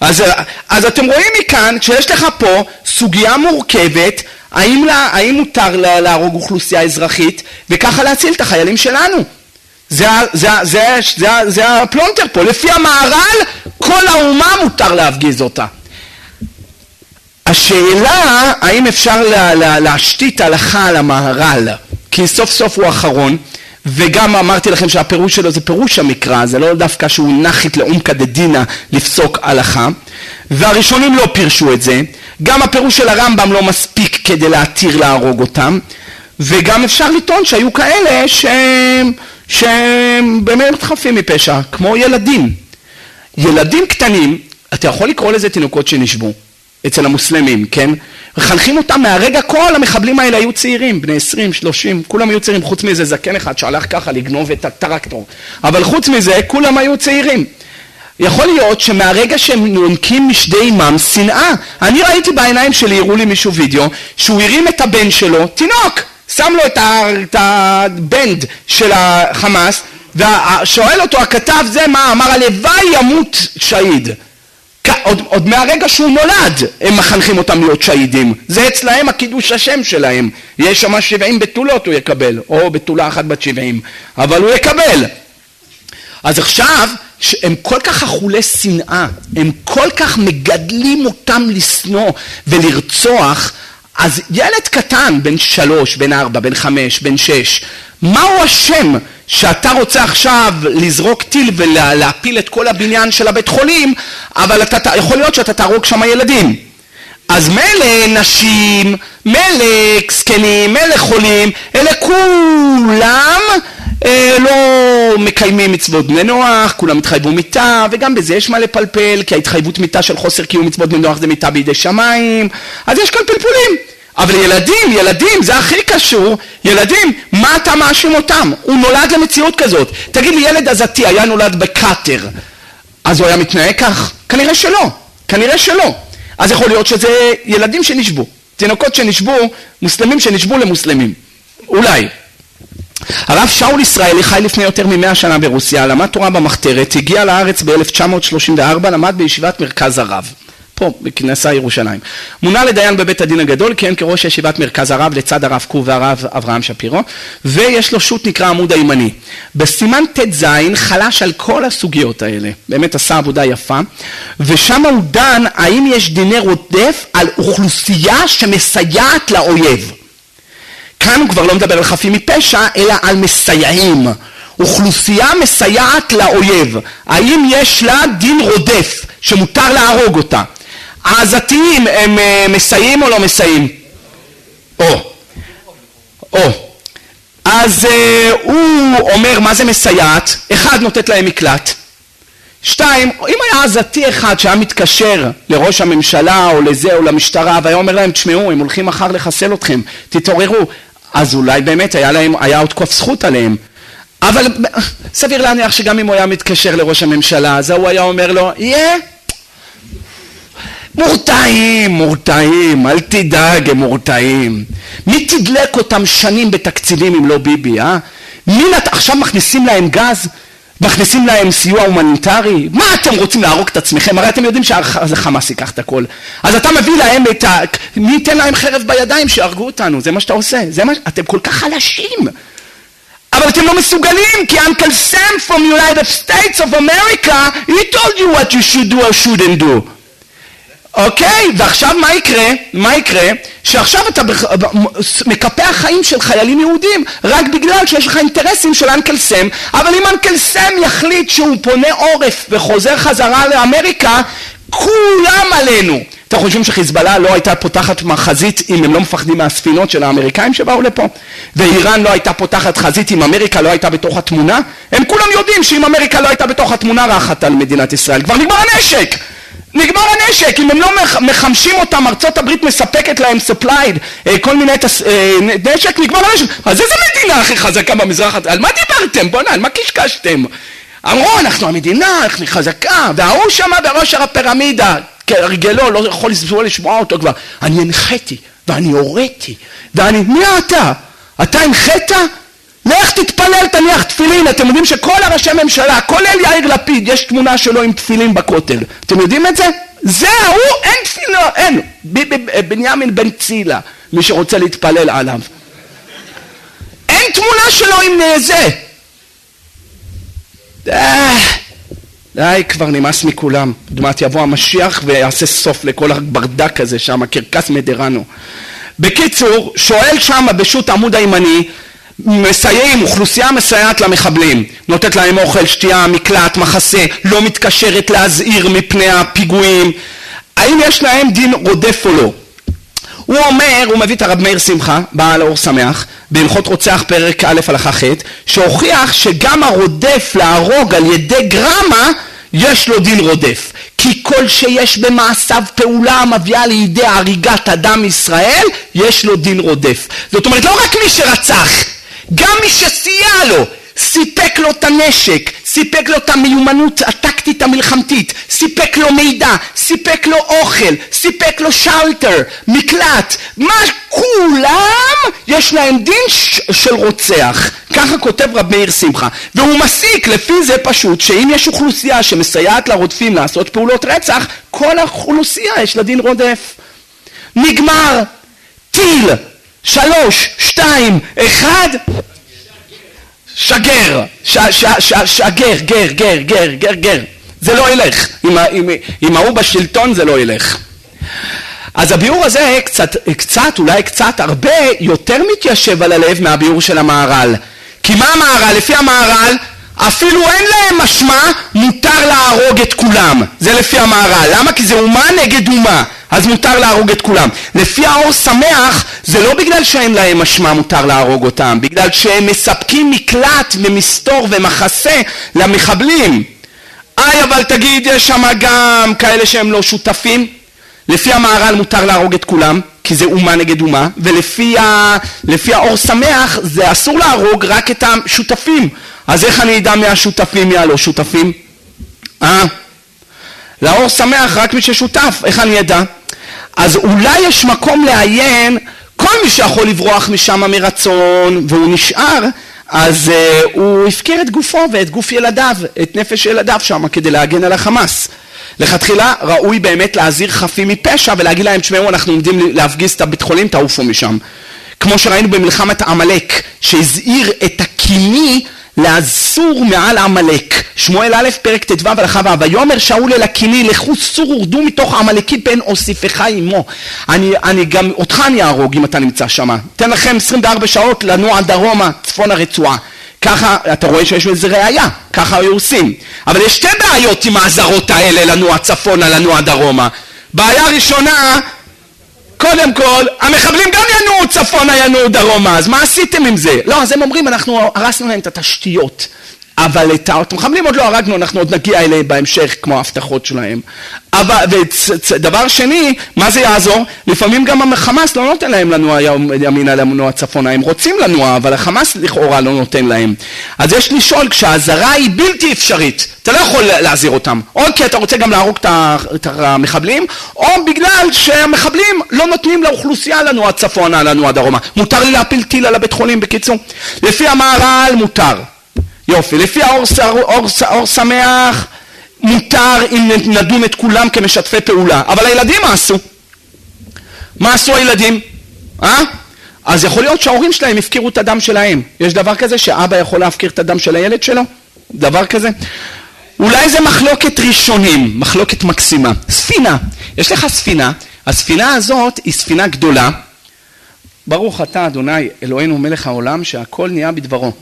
אז, אז אתם רואים מכאן, כשיש לך פה סוגיה מורכבת, האם, לה, האם מותר לה, להרוג אוכלוסייה אזרחית, וככה להציל את החיילים שלנו. זה, זה, זה, זה, זה הפלונטר פה. לפי המערל, כל האומה מותר להפגיז אותה. השאלה האם אפשר לה, לה, להשתית הלכה על המהר"ל, כי סוף סוף הוא האחרון, וגם אמרתי לכם שהפירוש שלו זה פירוש המקרא, זה לא דווקא שהוא נחית לעומקא דדינא לפסוק הלכה, והראשונים לא פירשו את זה, גם הפירוש של הרמב"ם לא מספיק כדי להתיר להרוג אותם, וגם אפשר לטעון שהיו כאלה שהם, שהם באמת חפים מפשע, כמו ילדים. ילדים קטנים, אתה יכול לקרוא לזה תינוקות שנשבו. אצל המוסלמים, כן? מחנכים אותם מהרגע, כל המחבלים האלה היו צעירים, בני עשרים, שלושים, כולם היו צעירים, חוץ מזה זקן אחד שהלך ככה לגנוב את הטרקטור, אבל חוץ מזה כולם היו צעירים. יכול להיות שמהרגע שהם נונקים משדי אימם, שנאה. אני ראיתי בעיניים שלי, הראו לי מישהו וידאו, שהוא הרים את הבן שלו, תינוק, שם לו את הבנד של החמאס, ושואל אותו, הכתב זה מה? אמר, הלוואי ימות שהיד. עוד, עוד מהרגע שהוא נולד, הם מחנכים אותם להיות שהידים. זה אצלהם הקידוש השם שלהם. יש שם שבעים בתולות הוא יקבל, או בתולה אחת בת שבעים, אבל הוא יקבל. אז עכשיו, הם כל כך אכולי שנאה, הם כל כך מגדלים אותם לשנוא ולרצוח, אז ילד קטן, בן שלוש, בן ארבע, בן חמש, בן שש, מהו השם שאתה רוצה עכשיו לזרוק טיל ולהפיל את כל הבניין של הבית חולים, אבל אתה, יכול להיות שאתה תהרוג שם ילדים. אז מלא נשים, מלא זקנים, מלא חולים, אלה כולם אה, לא מקיימים מצוות בני נוח, כולם התחייבו מיתה, וגם בזה יש מה לפלפל, כי ההתחייבות מיתה של חוסר קיום מצוות בני נוח זה מיתה בידי שמיים, אז יש כאן פלפולים. אבל ילדים, ילדים, זה הכי קשור, ילדים, מה אתה מאשים אותם? הוא נולד למציאות כזאת. תגיד לי, ילד עזתי היה נולד בקטר, אז הוא היה מתנהג כך? כנראה שלא, כנראה שלא. אז יכול להיות שזה ילדים שנשבו, תינוקות שנשבו, מוסלמים שנשבו למוסלמים, אולי. הרב שאול ישראלי חי לפני יותר מ-מאה שנה ברוסיה, למד תורה במחתרת, הגיע לארץ ב-אלף תשע מאות שלושים וארבע, למד בישיבת מרכז הרב. פה, בכנסה ירושלים. מונה לדיין בבית הדין הגדול, כיהן כראש ישיבת מרכז הרב לצד הרב קוק והרב אברהם שפירו, ויש לו שו"ת נקרא עמוד הימני. בסימן ת' ז' חלש על כל הסוגיות האלה, באמת עשה עבודה יפה, ושם הוא דן האם יש דיני רודף על אוכלוסייה שמסייעת לאויב. כאן הוא כבר לא מדבר על חפים מפשע, אלא על מסייעים. אוכלוסייה מסייעת לאויב, האם יש לה דין רודף שמותר להרוג אותה? העזתיים הם מסייעים או לא מסייעים? או. או. אז הוא אומר מה זה מסייעת, אחד נותנת להם מקלט, שתיים, אם היה עזתי אחד שהיה מתקשר לראש הממשלה או לזה או למשטרה והיה אומר להם תשמעו, הם הולכים מחר לחסל אתכם, תתעוררו, אז אולי באמת היה להם, היה עוד כף זכות עליהם. אבל סביר להניח שגם אם הוא היה מתקשר לראש הממשלה, אז הוא היה אומר לו, יהיה, מורתעים, מורתעים, אל תדאג, הם מורתעים. מי תדלק אותם שנים בתקציבים אם לא ביבי, אה? מי נת... עכשיו מכניסים להם גז, מכניסים להם סיוע הומניטרי, מה אתם רוצים להרוג את עצמכם? הרי אתם יודעים שהחמאס ייקח את הכל. אז אתה מביא להם את ה... מי ייתן להם חרב בידיים שיהרגו אותנו? זה מה שאתה עושה, זה מה... אתם כל כך חלשים. אבל אתם לא מסוגלים, כי Uncle Sam from United States of America, he told you what you should do or shouldn't do. אוקיי, ועכשיו מה יקרה? מה יקרה? שעכשיו אתה מקפח חיים של חיילים יהודים, רק בגלל שיש לך אינטרסים של אנקל סם, אבל אם אנקל סם יחליט שהוא פונה עורף וחוזר חזרה לאמריקה, כולם עלינו. אתם חושבים שחיזבאללה לא הייתה פותחת חזית אם הם לא מפחדים מהספינות של האמריקאים שבאו לפה? ואיראן לא הייתה פותחת חזית אם אמריקה לא הייתה בתוך התמונה? הם כולם יודעים שאם אמריקה לא הייתה בתוך התמונה רחת על מדינת ישראל. כבר נגמר הנשק! נגמר הנשק, אם הם לא מחמשים אותם, ארצות הברית מספקת להם supplied, כל מיני נשק, נגמר הנשק. אז איזה מדינה הכי חזקה במזרח? על מה דיברתם? בוא נה, על מה קשקשתם? אמרו, אנחנו המדינה, אנחנו חזקה, והוא שמה בראש הפירמידה, כרגלו, לא יכול לסבור לשמוע אותו כבר, אני הנחיתי, ואני הוריתי, ואני, מי אתה? אתה הנחית? לך תתפלל, תניח תפילין. אתם יודעים שכל הראשי ממשלה, כולל יאיר לפיד, יש תמונה שלו עם תפילין בכותל. אתם יודעים את זה? זה הוא, אין תפילה, אין. בנימין בן צילה, מי שרוצה להתפלל עליו. אין תמונה שלו עם זה. די, כבר נמאס מכולם. עוד מעט יבוא המשיח ויעשה סוף לכל הברדק הזה שם, הקרקס מדרנו. בקיצור, שואל שם בשו"ת העמוד הימני, מסייעים, אוכלוסייה מסייעת למחבלים, נותנת להם אוכל, שתייה, מקלט, מחסה, לא מתקשרת להזהיר מפני הפיגועים, האם יש להם דין רודף או לא? הוא אומר, הוא מביא את הרב מאיר שמחה, בעל האור שמח, בהלכות רוצח פרק א' הלכה ח', שהוכיח שגם הרודף להרוג על ידי גרמה, יש לו דין רודף, כי כל שיש במעשיו פעולה המביאה לידי הריגת אדם ישראל, יש לו דין רודף. זאת אומרת, לא רק מי שרצח, גם מי שסייע לו, סיפק לו את הנשק, סיפק לו את המיומנות הטקטית המלחמתית, סיפק לו מידע, סיפק לו אוכל, סיפק לו שלטר, מקלט, מה כולם יש להם דין ש- של רוצח. ככה כותב רב מאיר שמחה, והוא מסיק לפי זה פשוט שאם יש אוכלוסייה שמסייעת לרודפים לעשות פעולות רצח, כל האוכלוסייה יש לה דין רודף. נגמר, טיל, שלוש, שתיים, אחד... שגר, ש, ש, ש, שגר, גר, גר, גר, גר, גר. זה לא ילך. אם, אם, אם הוא בשלטון זה לא ילך. אז הביאור הזה קצת, קצת, אולי קצת, הרבה יותר מתיישב על הלב מהביאור של המהר"ל. כי מה המהר"ל? לפי המהר"ל, אפילו אין להם משמע, מותר להרוג את כולם. זה לפי המהר"ל. למה? כי זה אומה נגד אומה. אז מותר להרוג את כולם. לפי האור שמח, זה לא בגלל שאין להם משמע מותר להרוג אותם, בגלל שהם מספקים מקלט ומסתור ומחסה למחבלים. איי, אבל תגיד, יש שם גם כאלה שהם לא שותפים. לפי המהר"ל מותר להרוג את כולם, כי זה אומה נגד אומה, ולפי ה... לפי האור שמח, זה אסור להרוג רק את השותפים. אז איך אני אדע מהשותפים, מהלא שותפים? אה? לאור שמח, רק מי ששותף, איך אני אדע? אז אולי יש מקום לעיין, כל מי שיכול לברוח משם מרצון, והוא נשאר, אז אה, הוא הפקיר את גופו ואת גוף ילדיו, את נפש ילדיו שם, כדי להגן על החמאס. לכתחילה, ראוי באמת להזהיר חפים מפשע, ולהגיד להם, תשמעו, אנחנו עומדים להפגיז את הבית חולים, תעופו משם. כמו שראינו במלחמת עמלק, שהזהיר את הקיני, לאסור מעל עמלק. שמואל א' פרק ט"ו הלכה ו', ויאמר שאול אל הקיני, לכו סור ורדו מתוך עמלקי פן אוסיפך עמו. אני, אני גם, אותך אני אהרוג אם אתה נמצא שמה. תן לכם עשרים וארבע שעות לנוע דרומה, צפון הרצועה. ככה, אתה רואה שיש איזה ראייה, ככה היו עושים. אבל יש שתי בעיות עם האזהרות האלה, לנוע צפונה, לנוע דרומה. בעיה ראשונה, קודם כל, המחבלים גם ינועו צפונה, ינועו דרומה, אז מה עשיתם עם זה? לא, אז הם אומרים, אנחנו הרסנו להם את התשתיות, אבל את המחבלים עוד לא הרגנו, אנחנו עוד נגיע אליהם בהמשך, כמו ההבטחות שלהם. אבל, ודבר שני, מה זה יעזור? לפעמים גם החמאס לא נותן להם לנוע ימינה, לנוע צפונה, הם רוצים לנוע, אבל החמאס לכאורה לא נותן להם. אז יש לשאול, כשהזרה היא בלתי אפשרית, אתה לא יכול להזהיר אותם, או כי אתה רוצה גם להרוג את המחבלים, או בגלל שהמחבלים לא נותנים לאוכלוסייה לנוע צפונה, לנוע דרומה. מותר לי להפיל טיל על הבית חולים, בקיצור. לפי המהר"ל מותר. יופי, לפי האור, אור, אור שמח, מותר אם נדון את כולם כמשתפי פעולה. אבל הילדים מה עשו? מה עשו הילדים? אה? אז יכול להיות שההורים שלהם הפקירו את הדם שלהם. יש דבר כזה שאבא יכול להפקיר את הדם של הילד שלו? דבר כזה? אולי זה מחלוקת ראשונים, מחלוקת מקסימה. ספינה. יש לך ספינה. הספינה הזאת היא ספינה גדולה. ברוך אתה אדוני אלוהינו מלך העולם שהכל נהיה בדברו.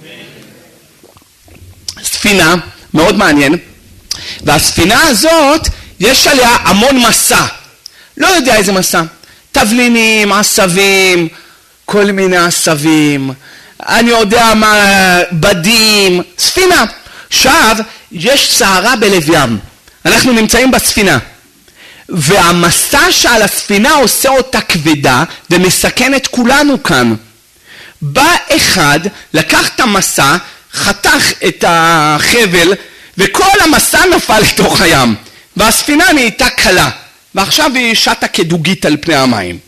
ספינה, מאוד מעניין. והספינה הזאת יש עליה המון מסע. לא יודע איזה מסע. תבלינים, עשבים, כל מיני עשבים. אני יודע מה, בדים. ספינה. עכשיו, יש סערה בלב ים. אנחנו נמצאים בספינה. והמסע שעל הספינה עושה אותה כבדה ומסכן את כולנו כאן. בא אחד, לקח את המסע, חתך את החבל וכל המסע נפל לתוך הים. והספינה נהייתה קלה. ועכשיו היא שטה כדוגית על פני המים.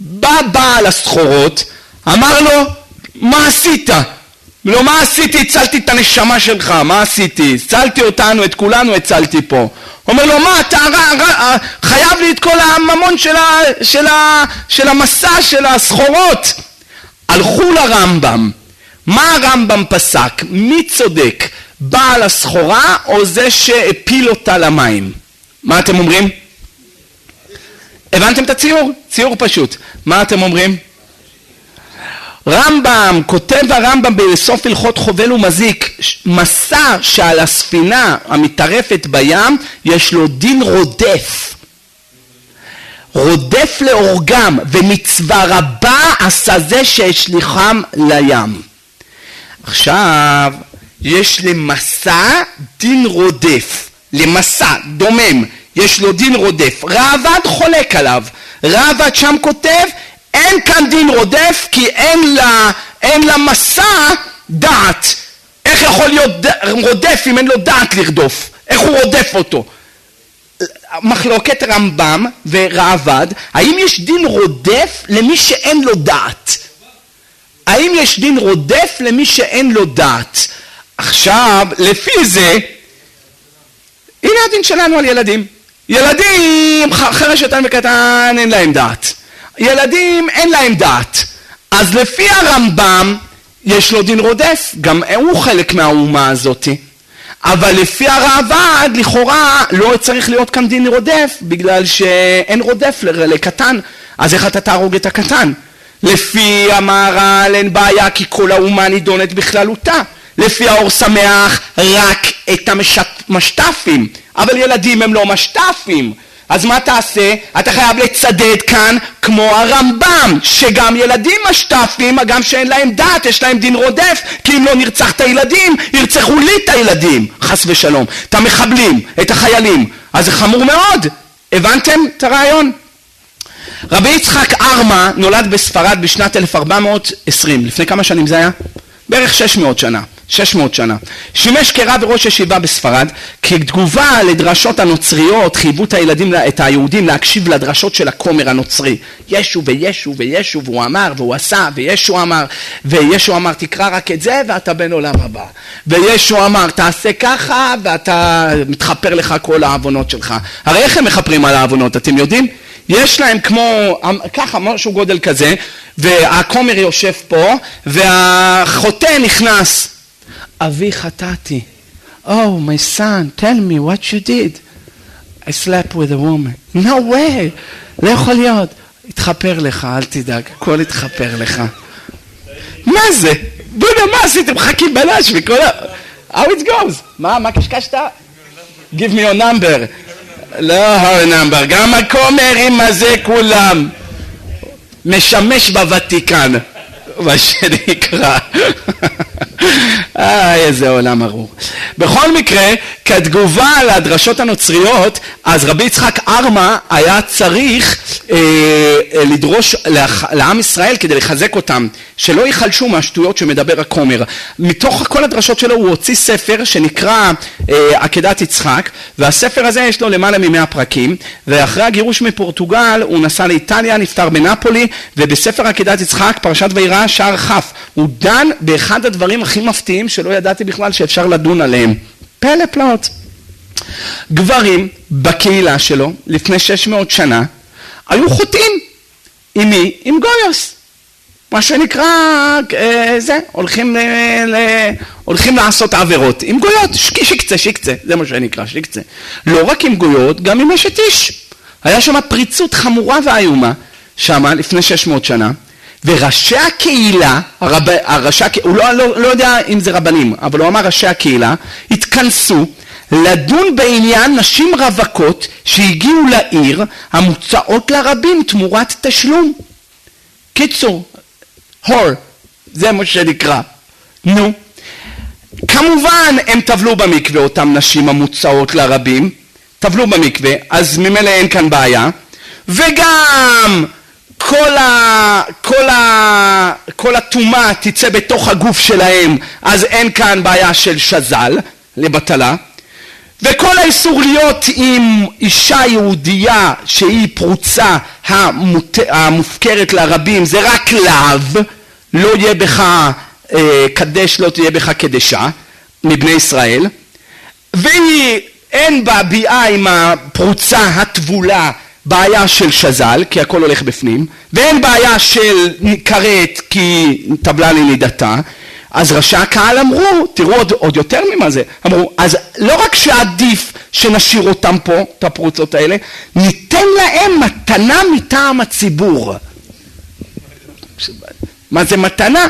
בא בעל הסחורות, אמר לו, מה עשית? לא, מה עשיתי? הצלתי את הנשמה שלך, מה עשיתי? הצלתי אותנו, את כולנו הצלתי פה. הוא אומר לו, מה, אתה חייב לי את כל הממון של, ה, של, ה, של המסע, של הסחורות. הלכו לרמב"ם. מה הרמב"ם פסק? מי צודק? בעל הסחורה או זה שהפיל אותה למים? מה אתם אומרים? הבנתם את הציור? ציור פשוט. מה אתם אומרים? רמב"ם, כותב הרמב"ם בסוף הלכות חובל ומזיק, מסע שעל הספינה המתערפת בים, יש לו דין רודף. רודף לאורגם, ומצווה רבה עשה זה שהשליחם לים. עכשיו, יש למסע דין רודף. למסע, דומם, יש לו דין רודף. רעבד חולק עליו. רעבד שם כותב, אין כאן דין רודף כי אין לה, אין לה מסע דעת. איך יכול להיות רודף אם אין לו דעת לרדוף? איך הוא רודף אותו? מחלוקת רמב"ם ורעבד, האם יש דין רודף למי שאין לו דעת? האם יש דין רודף למי שאין לו דעת? עכשיו, לפי זה, הנה הדין שלנו על ילדים. ילדים, חרשתן וקטן, אין להם דעת. ילדים אין להם דעת. אז לפי הרמב"ם יש לו דין רודף, גם הוא חלק מהאומה הזאת. אבל לפי הרעבד, לכאורה לא צריך להיות כאן דין רודף, בגלל שאין רודף לקטן. אז איך אתה תהרוג את הקטן? לפי המהר"ל אין בעיה, כי כל האומה נידונת בכללותה. לפי האור שמח, רק את המשטפים. אבל ילדים הם לא משטפים. אז מה תעשה? אתה חייב לצדד כאן כמו הרמב"ם, שגם ילדים משטפים, גם שאין להם דעת, יש להם דין רודף, כי אם לא נרצח את הילדים, ירצחו לי את הילדים, חס ושלום. את המחבלים, את החיילים, אז זה חמור מאוד. הבנתם את הרעיון? רבי יצחק ארמה נולד בספרד בשנת אלף ארבע מאות ועשרים, לפני כמה שנים זה היה? בערך שש מאות שנה. שש מאות שנה. שימש כרב וראש ישיבה בספרד, כתגובה לדרשות הנוצריות, חייבו את הילדים, את היהודים להקשיב לדרשות של הכומר הנוצרי. ישו וישו וישו, והוא אמר והוא עשה, וישו אמר, וישו אמר תקרא רק את זה ואתה בן עולם הבא. וישו אמר תעשה ככה ואתה מתחפר לך כל העוונות שלך. הרי איך הם מחפרים על העוונות, אתם יודעים? יש להם כמו, ככה, משהו גודל כזה, והכומר יושב פה, והחוטא נכנס. אבי חטאתי. Oh, my son, tell me what you did. I slept with a woman. No way. לא יכול להיות. התחפר לך, אל תדאג. הכל התחפר לך. מה זה? בונה, מה עשיתם? חכים בלש וכל ה... How it goes? מה, מה קשקשת? Give me your number. לא הרנמבר, גם הכומר עם הזה כולם משמש בוותיקן, מה שנקרא. אה, איזה עולם ארור. בכל מקרה, כתגובה על הדרשות הנוצריות, אז רבי יצחק ארמה היה צריך אה, לדרוש לעם ישראל כדי לחזק אותם, שלא ייחלשו מהשטויות שמדבר הכומר. מתוך כל הדרשות שלו הוא הוציא ספר שנקרא אה, עקדת יצחק, והספר הזה יש לו למעלה ממאה פרקים, ואחרי הגירוש מפורטוגל הוא נסע לאיטליה, נפטר בנפולי, ובספר עקדת יצחק, פרשת וירא, שער חף, הוא דן באחד הדברים הכי מפתיעים שלא ידעתי בכלל שאפשר לדון עליהם. פלא פלאות. גברים בקהילה שלו לפני שש מאות שנה היו חוטאים. עם מי? עם גויוס. מה שנקרא, זה, הולכים, הולכים לעשות עבירות עם גויות, שקצה, שקצה, זה מה שנקרא, שקצה. לא רק עם גויות, גם עם אשת איש. היה שם פריצות חמורה ואיומה, שם, לפני שש מאות שנה, וראשי הקהילה, הרב, הראשי, הוא לא, לא, לא יודע אם זה רבנים, אבל הוא אמר ראשי הקהילה, התכנסו לדון בעניין נשים רווקות שהגיעו לעיר, המוצאות לרבים תמורת תשלום. קיצור, הור, זה מה שנקרא. נו. כמובן הם טבלו במקווה, אותם נשים המוצאות לרבים, טבלו במקווה, אז ממילא אין כאן בעיה, וגם כל ה... כל ה... כל התומה תצא בתוך הגוף שלהם, אז אין כאן בעיה של שזל, לבטלה, וכל האיסור להיות עם אישה יהודייה שהיא פרוצה המות... המופקרת לרבים, זה רק לאו, לא יהיה בך אה, קדש, לא תהיה בך קדשה, מבני ישראל, והיא אין בה ביאה עם הפרוצה הטבולה, בעיה של שזל, כי הכל הולך בפנים, ואין בעיה של קראת, כי טבלה לנידתה, אז ראשי הקהל אמרו, תראו עוד, עוד יותר ממה זה, אמרו, אז לא רק שעדיף שנשאיר אותם פה, את הפרוצות האלה, ניתן להם מתנה מטעם הציבור. מה זה מתנה?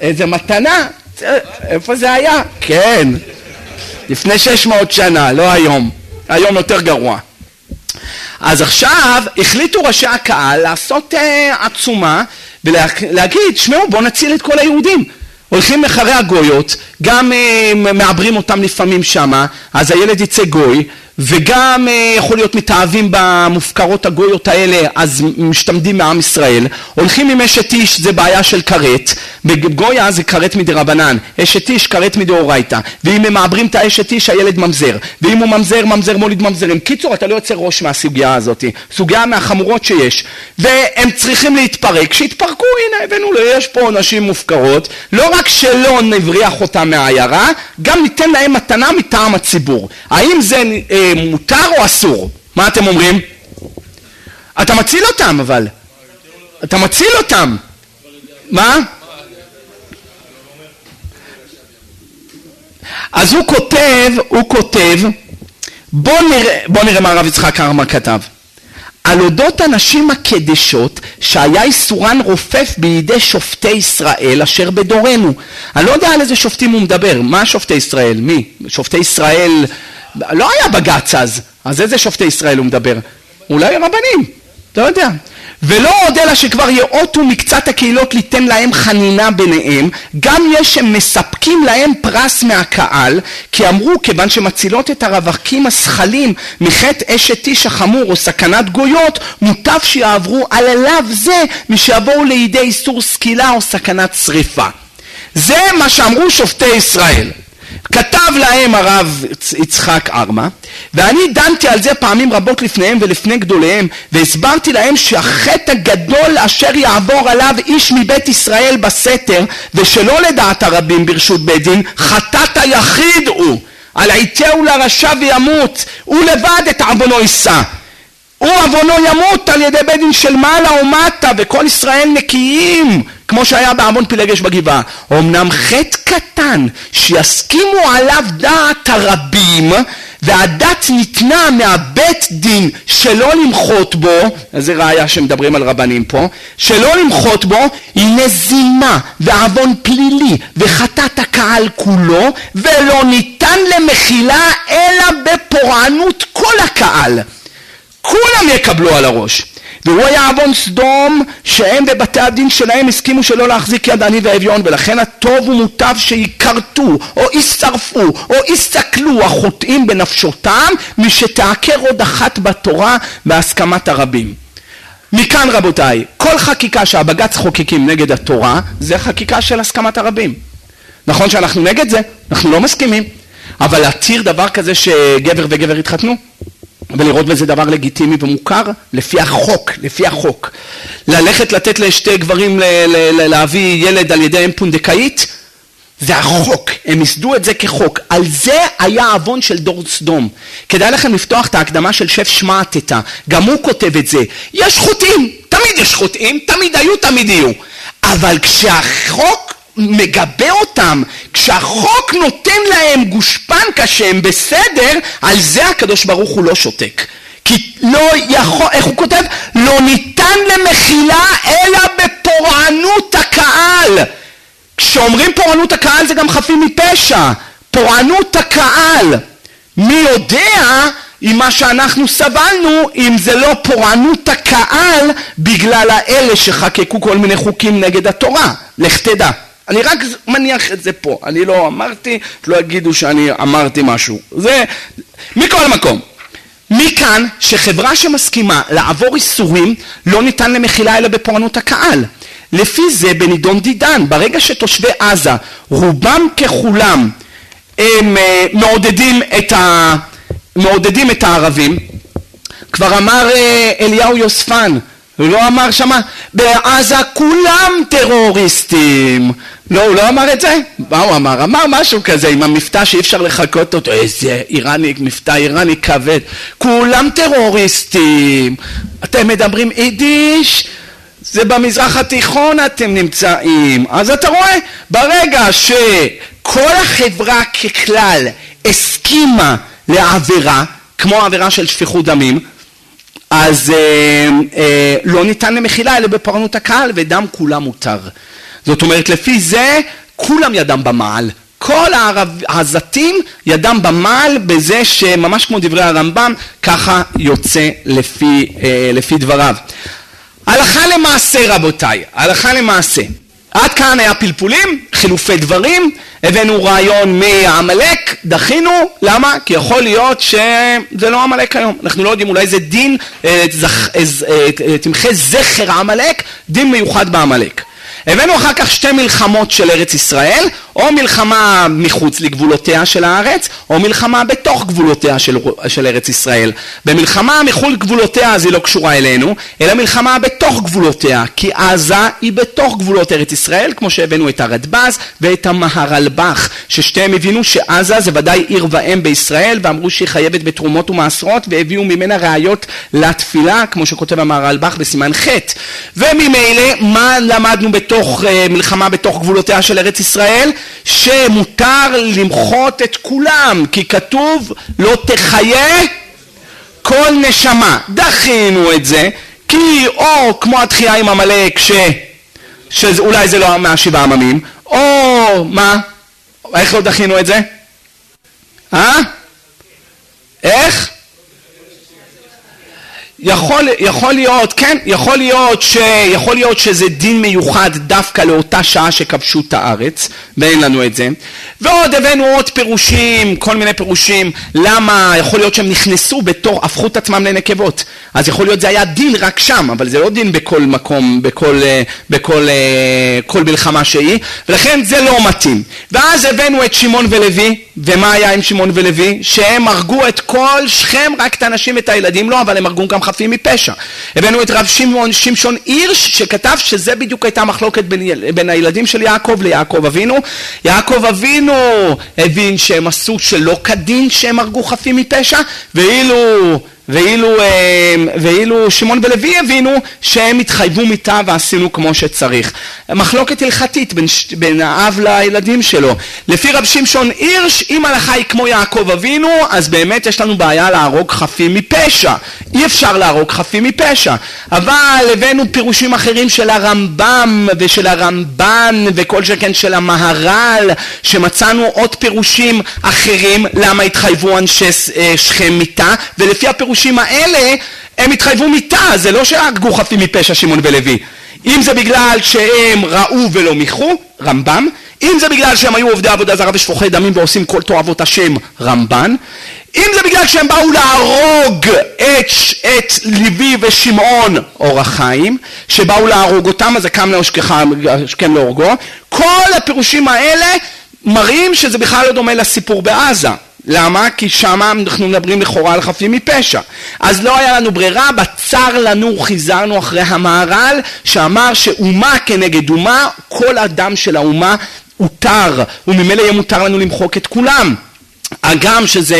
איזה מתנה? איפה זה היה? כן, לפני שש מאות שנה, לא היום, היום יותר גרוע. אז עכשיו החליטו ראשי הקהל לעשות אה, עצומה ולהגיד, שמעו, בואו נציל את כל היהודים. הולכים לחרי הגויות, גם אה, מעברים אותם לפעמים שמה, אז הילד יצא גוי, וגם אה, יכול להיות מתאהבים במופקרות הגויות האלה, אז משתמדים מעם ישראל. הולכים עם אשת איש, זה בעיה של קראת, בגויה זה קראת מדרבנן, אשת איש קראת מדאורייתא, ואם הם מעברים את האשת איש, הילד ממזר, ואם הוא ממזר, ממזר מוליד ממזרים. קיצור, אתה לא יוצא ראש מהסוגיה הזאת, סוגיה מהחמורות שיש, והם צריכים להתפרק, שהתפרקו, הנה הבאנו לו, יש פה נשים מופקרות, לא רק שלא נבריח אותם מהעיירה, גם ניתן להם מתנה מטעם הציבור. האם זה אה, מותר או אסור? מה אתם אומרים? אתה מציל אותם אבל. אתה מציל אותם. מה? אז הוא כותב, הוא כותב, בוא נראה, בוא נראה מה הרב יצחק הרמה כתב. על אודות הנשים הקדשות שהיה איסורן רופף בידי שופטי ישראל אשר בדורנו. אני לא יודע על איזה שופטים הוא מדבר, מה שופטי ישראל? מי? שופטי ישראל, לא היה בגץ אז, אז איזה שופטי ישראל הוא מדבר? אולי רבנים, אתה יודע. ולא עוד אלא שכבר יאותו מקצת הקהילות ליתן להם חנינה ביניהם, גם יש שמספקים להם פרס מהקהל, כי אמרו כיוון שמצילות את הרווקים השחלים מחטא אשת איש החמור או סכנת גויות, מוטב שיעברו על אליו זה משיבואו לידי איסור סקילה או סכנת שריפה. זה מה שאמרו שופטי ישראל. כתב להם הרב יצחק ארמה, ואני דנתי על זה פעמים רבות לפניהם ולפני גדוליהם, והסברתי להם שהחטא הגדול אשר יעבור עליו איש מבית ישראל בסתר, ושלא לדעת הרבים ברשות בית דין, חטאת היחיד הוא, על עיתהו לרשע וימות, הוא לבד את עוונו יישא. הוא עוונו ימות על ידי בית דין של מעלה או מטה, וכל ישראל נקיים, כמו שהיה בעוון פילגש בגבעה. אמנם חטא קטן שיסכימו עליו דעת הרבים, והדת ניתנה מהבית דין שלא למחות בו, זה ראיה שמדברים על רבנים פה, שלא למחות בו, היא נזימה ועוון פלילי וחטאת הקהל כולו, ולא ניתן למחילה אלא בפורענות כל הקהל. כולם יקבלו על הראש. והוא היה עוון סדום שהם בבתי הדין שלהם הסכימו שלא להחזיק יד עני ואביון, ולכן הטוב ומוטב שיקרתו או ישרפו או יסתכלו החוטאים בנפשותם, משתעקר עוד אחת בתורה בהסכמת הרבים. מכאן רבותיי, כל חקיקה שהבג"ץ חוקקים נגד התורה זה חקיקה של הסכמת הרבים. נכון שאנחנו נגד זה, אנחנו לא מסכימים, אבל להתיר דבר כזה שגבר וגבר התחתנו? ולראות בזה דבר לגיטימי ומוכר, לפי החוק, לפי החוק. ללכת לתת לשתי גברים ל- ל- להביא ילד על ידי אם פונדקאית, זה החוק, הם יסדו את זה כחוק. על זה היה עוון של דור סדום. כדאי לכם לפתוח את ההקדמה של שף שמעתתא, גם הוא כותב את זה. יש חוטאים, תמיד יש חוטאים, תמיד היו, תמיד יהיו. אבל כשהחוק מגבה אותם, כשהחוק נותן להם גושפנקה שהם בסדר, על זה הקדוש ברוך הוא לא שותק. כי לא יכול, איך הוא כותב? לא ניתן למחילה אלא בפורענות הקהל. כשאומרים פורענות הקהל זה גם חפים מפשע. פורענות הקהל. מי יודע אם מה שאנחנו סבלנו, אם זה לא פורענות הקהל בגלל האלה שחקקו כל מיני חוקים נגד התורה. לך תדע. אני רק מניח את זה פה. אני לא אמרתי, לא אגידו שאני אמרתי משהו. זה מכל מקום. מכאן שחברה שמסכימה לעבור איסורים לא ניתן למחילה אלא בפורענות הקהל. לפי זה בנידון דידן, ברגע שתושבי עזה רובם ככולם הם uh, מעודדים את ה... מעודדים את הערבים, כבר אמר uh, אליהו יוספן, לא אמר שמה, בעזה כולם טרוריסטים. לא, הוא לא אמר את זה? מה הוא אמר? אמר משהו כזה עם המפתע שאי אפשר לחכות אותו. איזה איראני, מפתע איראני כבד. כולם טרוריסטים. אתם מדברים יידיש? זה במזרח התיכון אתם נמצאים. אז אתה רואה? ברגע שכל החברה ככלל הסכימה לעבירה, כמו העבירה של שפיכות דמים, אז אה, אה, לא ניתן למחילה אלא בפורענות הקהל, ודם כולם מותר. זאת אומרת, לפי זה כולם ידם במעל. כל העזתים ידם במעל בזה שממש כמו דברי הרמב"ם, ככה יוצא לפי, אה, לפי דבריו. הלכה למעשה רבותיי, הלכה למעשה. עד כאן היה פלפולים, חילופי דברים, הבאנו רעיון מהמלאק, דחינו, למה? כי יכול להיות שזה לא המלאק היום, אנחנו לא יודעים, אולי זה דין, תמחה זכר המלאק, דין מיוחד בהמלאק. הבאנו אחר כך שתי מלחמות של ארץ ישראל, או מלחמה מחוץ לגבולותיה של הארץ, או מלחמה בתוך גבולותיה של, של ארץ ישראל. במלחמה מחוץ גבולותיה אז היא לא קשורה אלינו, אלא מלחמה בתוך גבולותיה, כי עזה היא בתוך גבולות ארץ ישראל, כמו שהבאנו את הרדב"ז ואת המהרלב"ח, ששתיהם הבינו שעזה זה ודאי עיר ואם בישראל, ואמרו שהיא חייבת בתרומות ומעשרות, והביאו ממנה ראיות לתפילה, כמו שכותב המהרלב"ח בסימן ח'. וממילא, מה למדנו בתוך מלחמה בתוך גבולותיה של ארץ ישראל? שמותר למחות את כולם, כי כתוב לא תחיה כל נשמה. דחינו את זה, כי או כמו התחייה עם המלאק, ש... שאולי זה לא מהשבעה עממים, או מה? איך לא דחינו את זה? אה? איך? יכול, יכול להיות, כן, יכול להיות, ש, יכול להיות שזה דין מיוחד דווקא לאותה שעה שכבשו את הארץ, ואין לנו את זה. ועוד הבאנו עוד פירושים, כל מיני פירושים, למה יכול להיות שהם נכנסו בתור, הפכו את עצמם לנקבות. אז יכול להיות זה היה דין רק שם, אבל זה לא דין בכל מקום, בכל, בכל, כל מלחמה שהיא, ולכן זה לא מתאים. ואז הבאנו את שמעון ולוי, ומה היה עם שמעון ולוי? שהם הרגו את כל שכם, רק את האנשים ואת הילדים לא, אבל הם הרגו גם חפים מפשע. הבאנו את רב שמעון, שמשון הירש, שכתב שזה בדיוק הייתה מחלוקת בין, בין הילדים של יעקב ליעקב אבינו. יעקב אבינו הבין שהם עשו שלא כדין שהם הרגו חפים מפשע, ואילו... ואילו, ואילו שמעון ולוי הבינו שהם התחייבו מיתה ועשינו כמו שצריך. מחלוקת הלכתית בין, בין האב לילדים שלו. לפי רב שמשון הירש, אם הלכה היא כמו יעקב אבינו, אז באמת יש לנו בעיה להרוג חפים מפשע. אי אפשר להרוג חפים מפשע. אבל הבאנו פירושים אחרים של הרמב"ם ושל הרמב"ן וכל שכן של המהר"ל, שמצאנו עוד פירושים אחרים למה התחייבו אנשי שכם מיתה, ולפי הפירוש האלה הם התחייבו מיתה, זה לא שהרגו חפים מפשע שמעון ולוי. אם זה בגלל שהם ראו ולא מיחו, רמב"ם. אם זה בגלל שהם היו עובדי עבודה זרה ושפוכי דמים ועושים כל תועבות השם, רמב"ן. אם זה בגלל שהם באו להרוג את, את לוי ושמעון, אור החיים, שבאו להרוג אותם, אז הקם להשכם להורגו. כל הפירושים האלה מראים שזה בכלל לא דומה לסיפור בעזה. למה? כי שם אנחנו מדברים לכאורה על חפים מפשע. אז לא היה לנו ברירה, בצר לנו חיזרנו אחרי המהר"ל, שאמר שאומה כנגד אומה, כל אדם של האומה הותר, וממילא יהיה מותר לנו למחוק את כולם. הגם שזה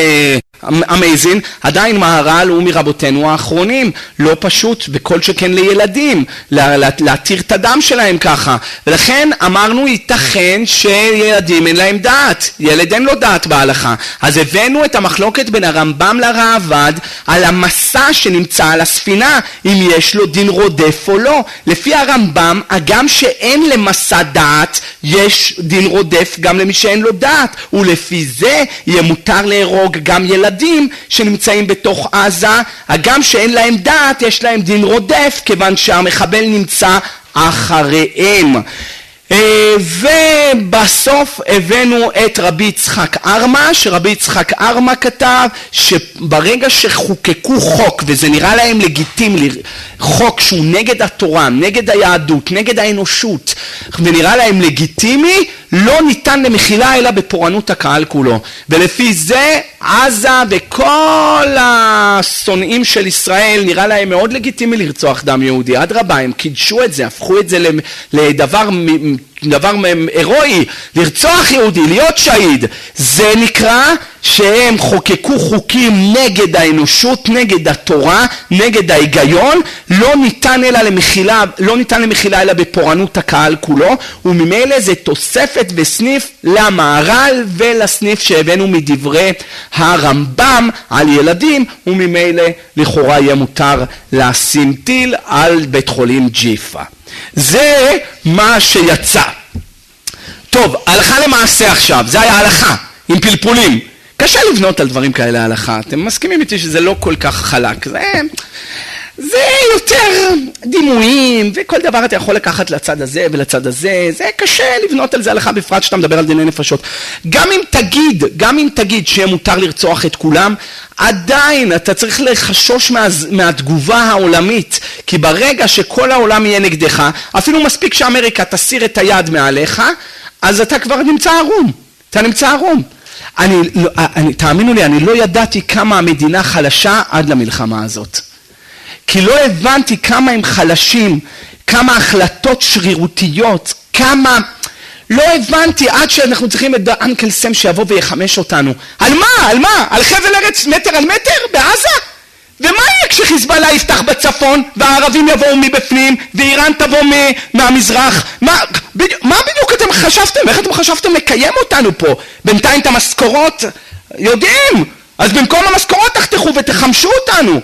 אמייזין, עדיין מהר"ל הוא מרבותינו האחרונים, לא פשוט בכל שכן לילדים, להתיר את הדם שלהם ככה, ולכן אמרנו ייתכן שילדים אין להם דעת, ילד אין לו דעת בהלכה, אז הבאנו את המחלוקת בין הרמב"ם לראב"ד על המסע שנמצא על הספינה, אם יש לו דין רודף או לא. לפי הרמב"ם, הגם שאין למסע דעת, יש דין רודף גם למי שאין לו דעת, ולפי זה יהיה מותר להרוג גם ילדים, ילדים שנמצאים בתוך עזה, הגם שאין להם דעת, יש להם דין רודף, כיוון שהמחבל נמצא אחריהם. ובסוף הבאנו את רבי יצחק ארמה, שרבי יצחק ארמה כתב שברגע שחוקקו חוק, וזה נראה להם לגיטימי, חוק שהוא נגד התורה, נגד היהדות, נגד האנושות, ונראה להם לגיטימי, לא ניתן למחילה אלא בפורענות הקהל כולו. ולפי זה עזה וכל השונאים של ישראל נראה להם מאוד לגיטימי לרצוח דם יהודי. אדרבה, הם קידשו את זה, הפכו את זה לדבר דבר הרואי, לרצוח יהודי, להיות שהיד. זה נקרא שהם חוקקו חוקים נגד האנושות, נגד התורה, נגד ההיגיון, לא ניתן אלא למחילה, לא ניתן למחילה אלא בפורענות הקהל כולו, וממילא זה תוספת בסניף למהר"ל ולסניף שהבאנו מדברי הרמב"ם על ילדים, וממילא לכאורה יהיה מותר לשים טיל על בית חולים ג'יפה. זה מה שיצא. טוב, הלכה למעשה עכשיו, זה היה הלכה עם פלפולים. קשה לבנות על דברים כאלה הלכה, אתם מסכימים איתי שזה לא כל כך חלק, זה, זה יותר דימויים, וכל דבר אתה יכול לקחת לצד הזה ולצד הזה, זה קשה לבנות על זה הלכה, בפרט שאתה מדבר על דיני נפשות. גם אם תגיד, גם אם תגיד שיהיה מותר לרצוח את כולם, עדיין אתה צריך לחשוש מה, מהתגובה העולמית, כי ברגע שכל העולם יהיה נגדך, אפילו מספיק שאמריקה תסיר את היד מעליך, אז אתה כבר נמצא ערום, אתה נמצא ערום. אני, אני, תאמינו לי, אני לא ידעתי כמה המדינה חלשה עד למלחמה הזאת. כי לא הבנתי כמה הם חלשים, כמה החלטות שרירותיות, כמה... לא הבנתי עד שאנחנו צריכים את אנקל סם שיבוא ויחמש אותנו. על מה? על מה? על חבל ארץ מטר על מטר? בעזה? ומה יהיה כשחיזבאללה יפתח בצפון, והערבים יבואו מבפנים, ואיראן תבוא מהמזרח? מה, בדי, מה בדיוק אתם חשבתם? איך אתם חשבתם לקיים אותנו פה? בינתיים את המשכורות יודעים, אז במקום המשכורות תחתכו ותחמשו אותנו.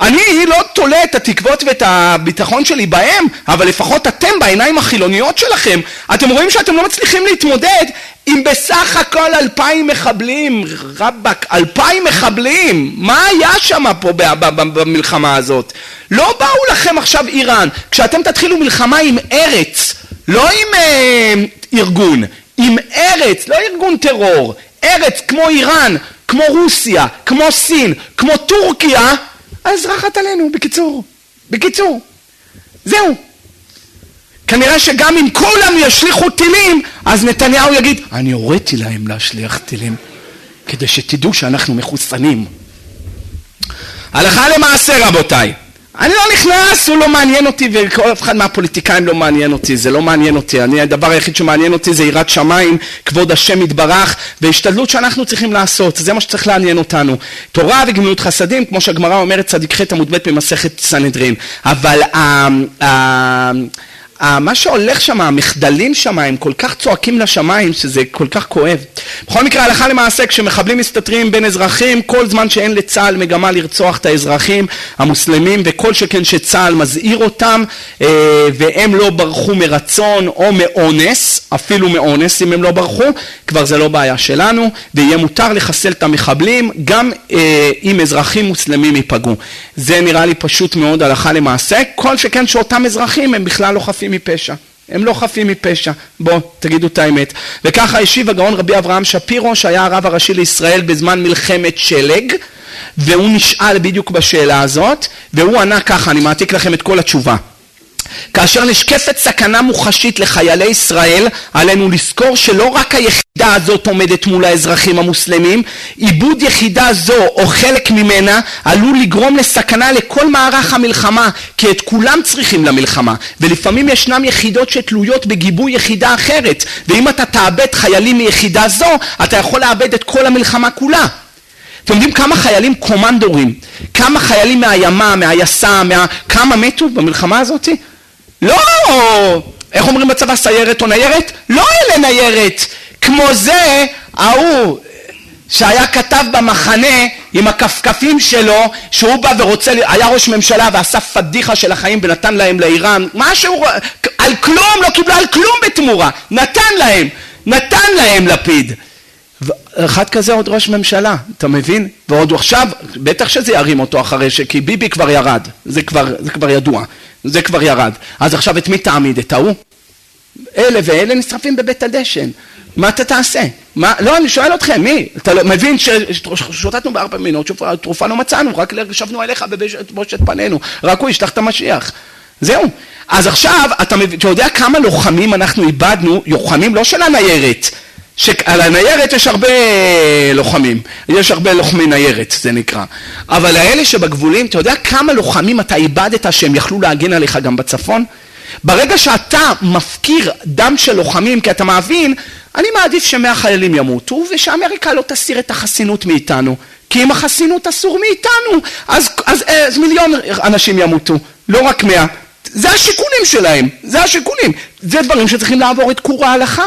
אני לא תולה את התקוות ואת הביטחון שלי בהם, אבל לפחות אתם בעיניים החילוניות שלכם, אתם רואים שאתם לא מצליחים להתמודד עם בסך הכל אלפיים מחבלים, רבק, אלפיים מחבלים, מה היה שם פה במלחמה הזאת? לא באו לכם עכשיו איראן, כשאתם תתחילו מלחמה עם ארץ, לא עם אה, ארגון, עם ארץ, לא ארגון טרור, ארץ כמו איראן, כמו רוסיה, כמו סין, כמו טורקיה, אז רחת עלינו, בקיצור, בקיצור, זהו. כנראה שגם אם כולם ישליחו טילים, אז נתניהו יגיד, אני הוריתי להם להשליח טילים, כדי שתדעו שאנחנו מחוסנים. הלכה למעשה, רבותיי. אני לא נכנס, הוא לא מעניין אותי, וכל אחד מהפוליטיקאים לא מעניין אותי, זה לא מעניין אותי. אני, הדבר היחיד שמעניין אותי זה יראת שמיים, כבוד השם יתברך, והשתדלות שאנחנו צריכים לעשות, זה מה שצריך לעניין אותנו. תורה וגמילות חסדים, כמו שהגמרא אומרת, צדיק ח' עמוד ב' במסכת סנהדרין. אבל ה... ה... מה שהולך שם, המחדלים שם, הם כל כך צועקים לשמיים, שזה כל כך כואב. בכל מקרה, הלכה למעשה, כשמחבלים מסתתרים בין אזרחים, כל זמן שאין לצה"ל מגמה לרצוח את האזרחים המוסלמים, וכל שכן שצה"ל מזהיר אותם, והם לא ברחו מרצון או מאונס, אפילו מאונס אם הם לא ברחו, כבר זה לא בעיה שלנו, ויהיה מותר לחסל את המחבלים, גם אם אזרחים מוסלמים ייפגעו. זה נראה לי פשוט מאוד הלכה למעשה, כל שכן שאותם אזרחים הם בכלל לא חפים מפשע. הם לא חפים מפשע. בוא, תגידו את האמת. וככה השיב הגאון רבי אברהם שפירו, שהיה הרב הראשי לישראל בזמן מלחמת שלג, והוא נשאל בדיוק בשאלה הזאת, והוא ענה ככה, אני מעתיק לכם את כל התשובה. כאשר נשקפת סכנה מוחשית לחיילי ישראל, עלינו לזכור שלא רק היחידה הזאת עומדת מול האזרחים המוסלמים, עיבוד יחידה זו או חלק ממנה עלול לגרום לסכנה לכל מערך המלחמה, כי את כולם צריכים למלחמה, ולפעמים ישנם יחידות שתלויות בגיבוי יחידה אחרת, ואם אתה תאבד חיילים מיחידה זו, אתה יכול לאבד את כל המלחמה כולה. אתם יודעים כמה חיילים קומנדורים, כמה חיילים מהימה, מהיסה, מה... כמה מתו במלחמה הזאת? לא, איך אומרים בצבא, סיירת או ניירת? לא אלה ניירת, כמו זה ההוא שהיה כתב במחנה עם הכפכפים שלו, שהוא בא ורוצה, היה ראש ממשלה ועשה פדיחה של החיים ונתן להם לאיראן, משהו, על כלום, לא קיבלה על כלום בתמורה, נתן להם, נתן להם לפיד. אחד כזה עוד ראש ממשלה, אתה מבין? ועוד עכשיו, בטח שזה ירים אותו אחרי שכי ביבי כבר ירד, זה כבר, זה כבר ידוע, זה כבר ירד. אז עכשיו את מי תעמיד? את ההוא? אלה ואלה נשרפים בבית הדשן. מה אתה תעשה? מה? לא, אני שואל אתכם, מי? אתה לא, מבין ששוטטנו בארבע מינות, תרופה לא מצאנו, רק שבנו אליך בבושת פנינו, רק הוא ישלח את המשיח. זהו. אז עכשיו, אתה, אתה יודע כמה לוחמים אנחנו איבדנו, לוחמים לא של הניירת, שעל הניירת יש הרבה לוחמים, יש הרבה לוחמי ניירת, זה נקרא. אבל האלה שבגבולים, אתה יודע כמה לוחמים אתה איבדת שהם יכלו להגן עליך גם בצפון? ברגע שאתה מפקיר דם של לוחמים, כי אתה מאבין, אני מעדיף שמאה חיילים ימותו, ושאמריקה לא תסיר את החסינות מאיתנו, כי אם החסינות אסור מאיתנו, אז, אז, אז מיליון אנשים ימותו, לא רק מאה. זה השיקולים שלהם, זה השיקולים. זה דברים שצריכים לעבור את קור ההלכה.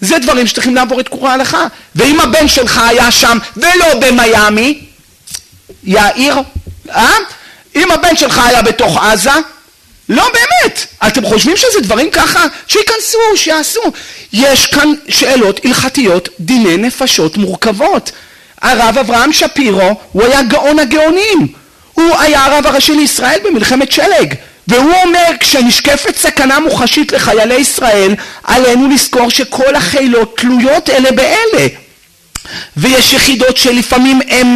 זה דברים שצריכים לעבור את קור ההלכה. ואם הבן שלך היה שם, ולא במיימי, יאיר, אה? אם הבן שלך היה בתוך עזה, לא באמת, אתם חושבים שזה דברים ככה? שיכנסו, שיעשו. יש כאן שאלות הלכתיות, דיני נפשות מורכבות. הרב אברהם שפירו הוא היה גאון הגאונים. הוא היה הרב הראשי לישראל במלחמת שלג. והוא אומר, כשנשקפת סכנה מוחשית לחיילי ישראל, עלינו לזכור שכל החילות תלויות אלה באלה. ויש יחידות שלפעמים הן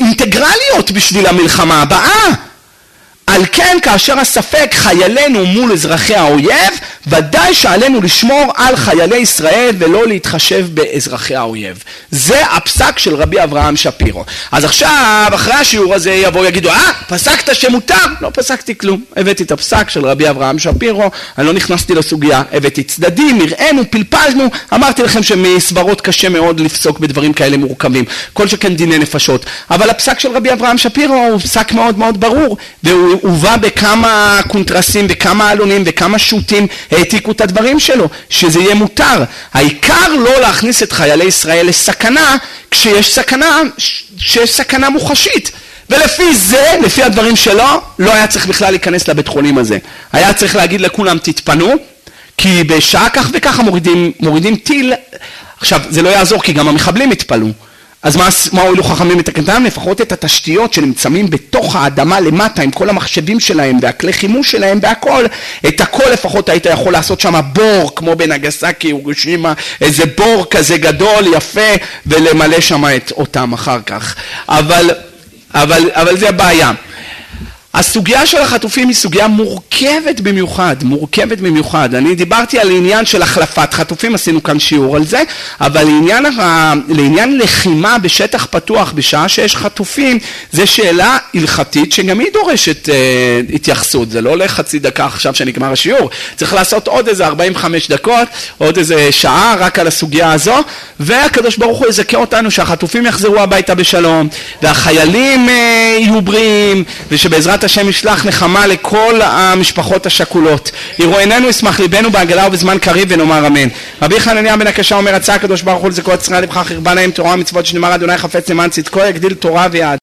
אינטגרליות בשביל המלחמה הבאה. על כן, כאשר הספק חיילינו מול אזרחי האויב, ודאי שעלינו לשמור על חיילי ישראל ולא להתחשב באזרחי האויב. זה הפסק של רבי אברהם שפירו. אז עכשיו, אחרי השיעור הזה יבואו יגידו, אה, פסקת שמותר? לא פסקתי כלום. הבאתי את הפסק של רבי אברהם שפירו, אני לא נכנסתי לסוגיה, הבאתי צדדים, הראינו, פלפלנו, אמרתי לכם שמסברות קשה מאוד לפסוק בדברים כאלה מורכבים, כל שכן דיני נפשות. אבל הפסק של רבי אברהם שפירו הוא פסק מאוד מאוד ברור, והוא הובא בכמה קונטרסים, בכמה אלונים, בכמה שוטים, העתיקו את הדברים שלו, שזה יהיה מותר. העיקר לא להכניס את חיילי ישראל לסכנה, כשיש סכנה, שיש סכנה מוחשית. ולפי זה, לפי הדברים שלו, לא היה צריך בכלל להיכנס לבית חולים הזה. היה צריך להגיד לכולם, תתפנו, כי בשעה כך וככה מורידים, מורידים טיל. עכשיו, זה לא יעזור, כי גם המחבלים התפלו. אז מה, מה הועילו חכמים את הקנתם? לפחות את התשתיות שנמצאים בתוך האדמה למטה, עם כל המחשבים שלהם והכלי חימוש שלהם והכל, את הכל לפחות היית יכול לעשות שם בור, כמו בנגסקי, אורושימה, איזה בור כזה גדול, יפה, ולמלא שם את אותם אחר כך. אבל, אבל, אבל זה הבעיה. הסוגיה של החטופים היא סוגיה מורכבת במיוחד, מורכבת במיוחד. אני דיברתי על עניין של החלפת חטופים, עשינו כאן שיעור על זה, אבל לעניין, לעניין לחימה בשטח פתוח בשעה שיש חטופים, זה שאלה הלכתית שגם היא דורשת אה, התייחסות. זה לא הולך חצי דקה עכשיו שנגמר השיעור. צריך לעשות עוד איזה ארבעים וחמש דקות, עוד איזה שעה רק על הסוגיה הזו, והקדוש ברוך הוא יזכה אותנו שהחטופים יחזרו הביתה בשלום, והחיילים אה, יהיו בריאים, ושבעזרת השם ישלח נחמה לכל המשפחות השכולות. יראו עינינו ישמח ליבנו בעגלה ובזמן קריב ונאמר אמן. רבי חנניה בן הקשה אומר, רצה הקדוש ברוך הוא לזכות ישראל לבך חרבה להם תורה ומצוות שנאמר אדוני חפץ למען צדקו יגדיל תורה ויעד.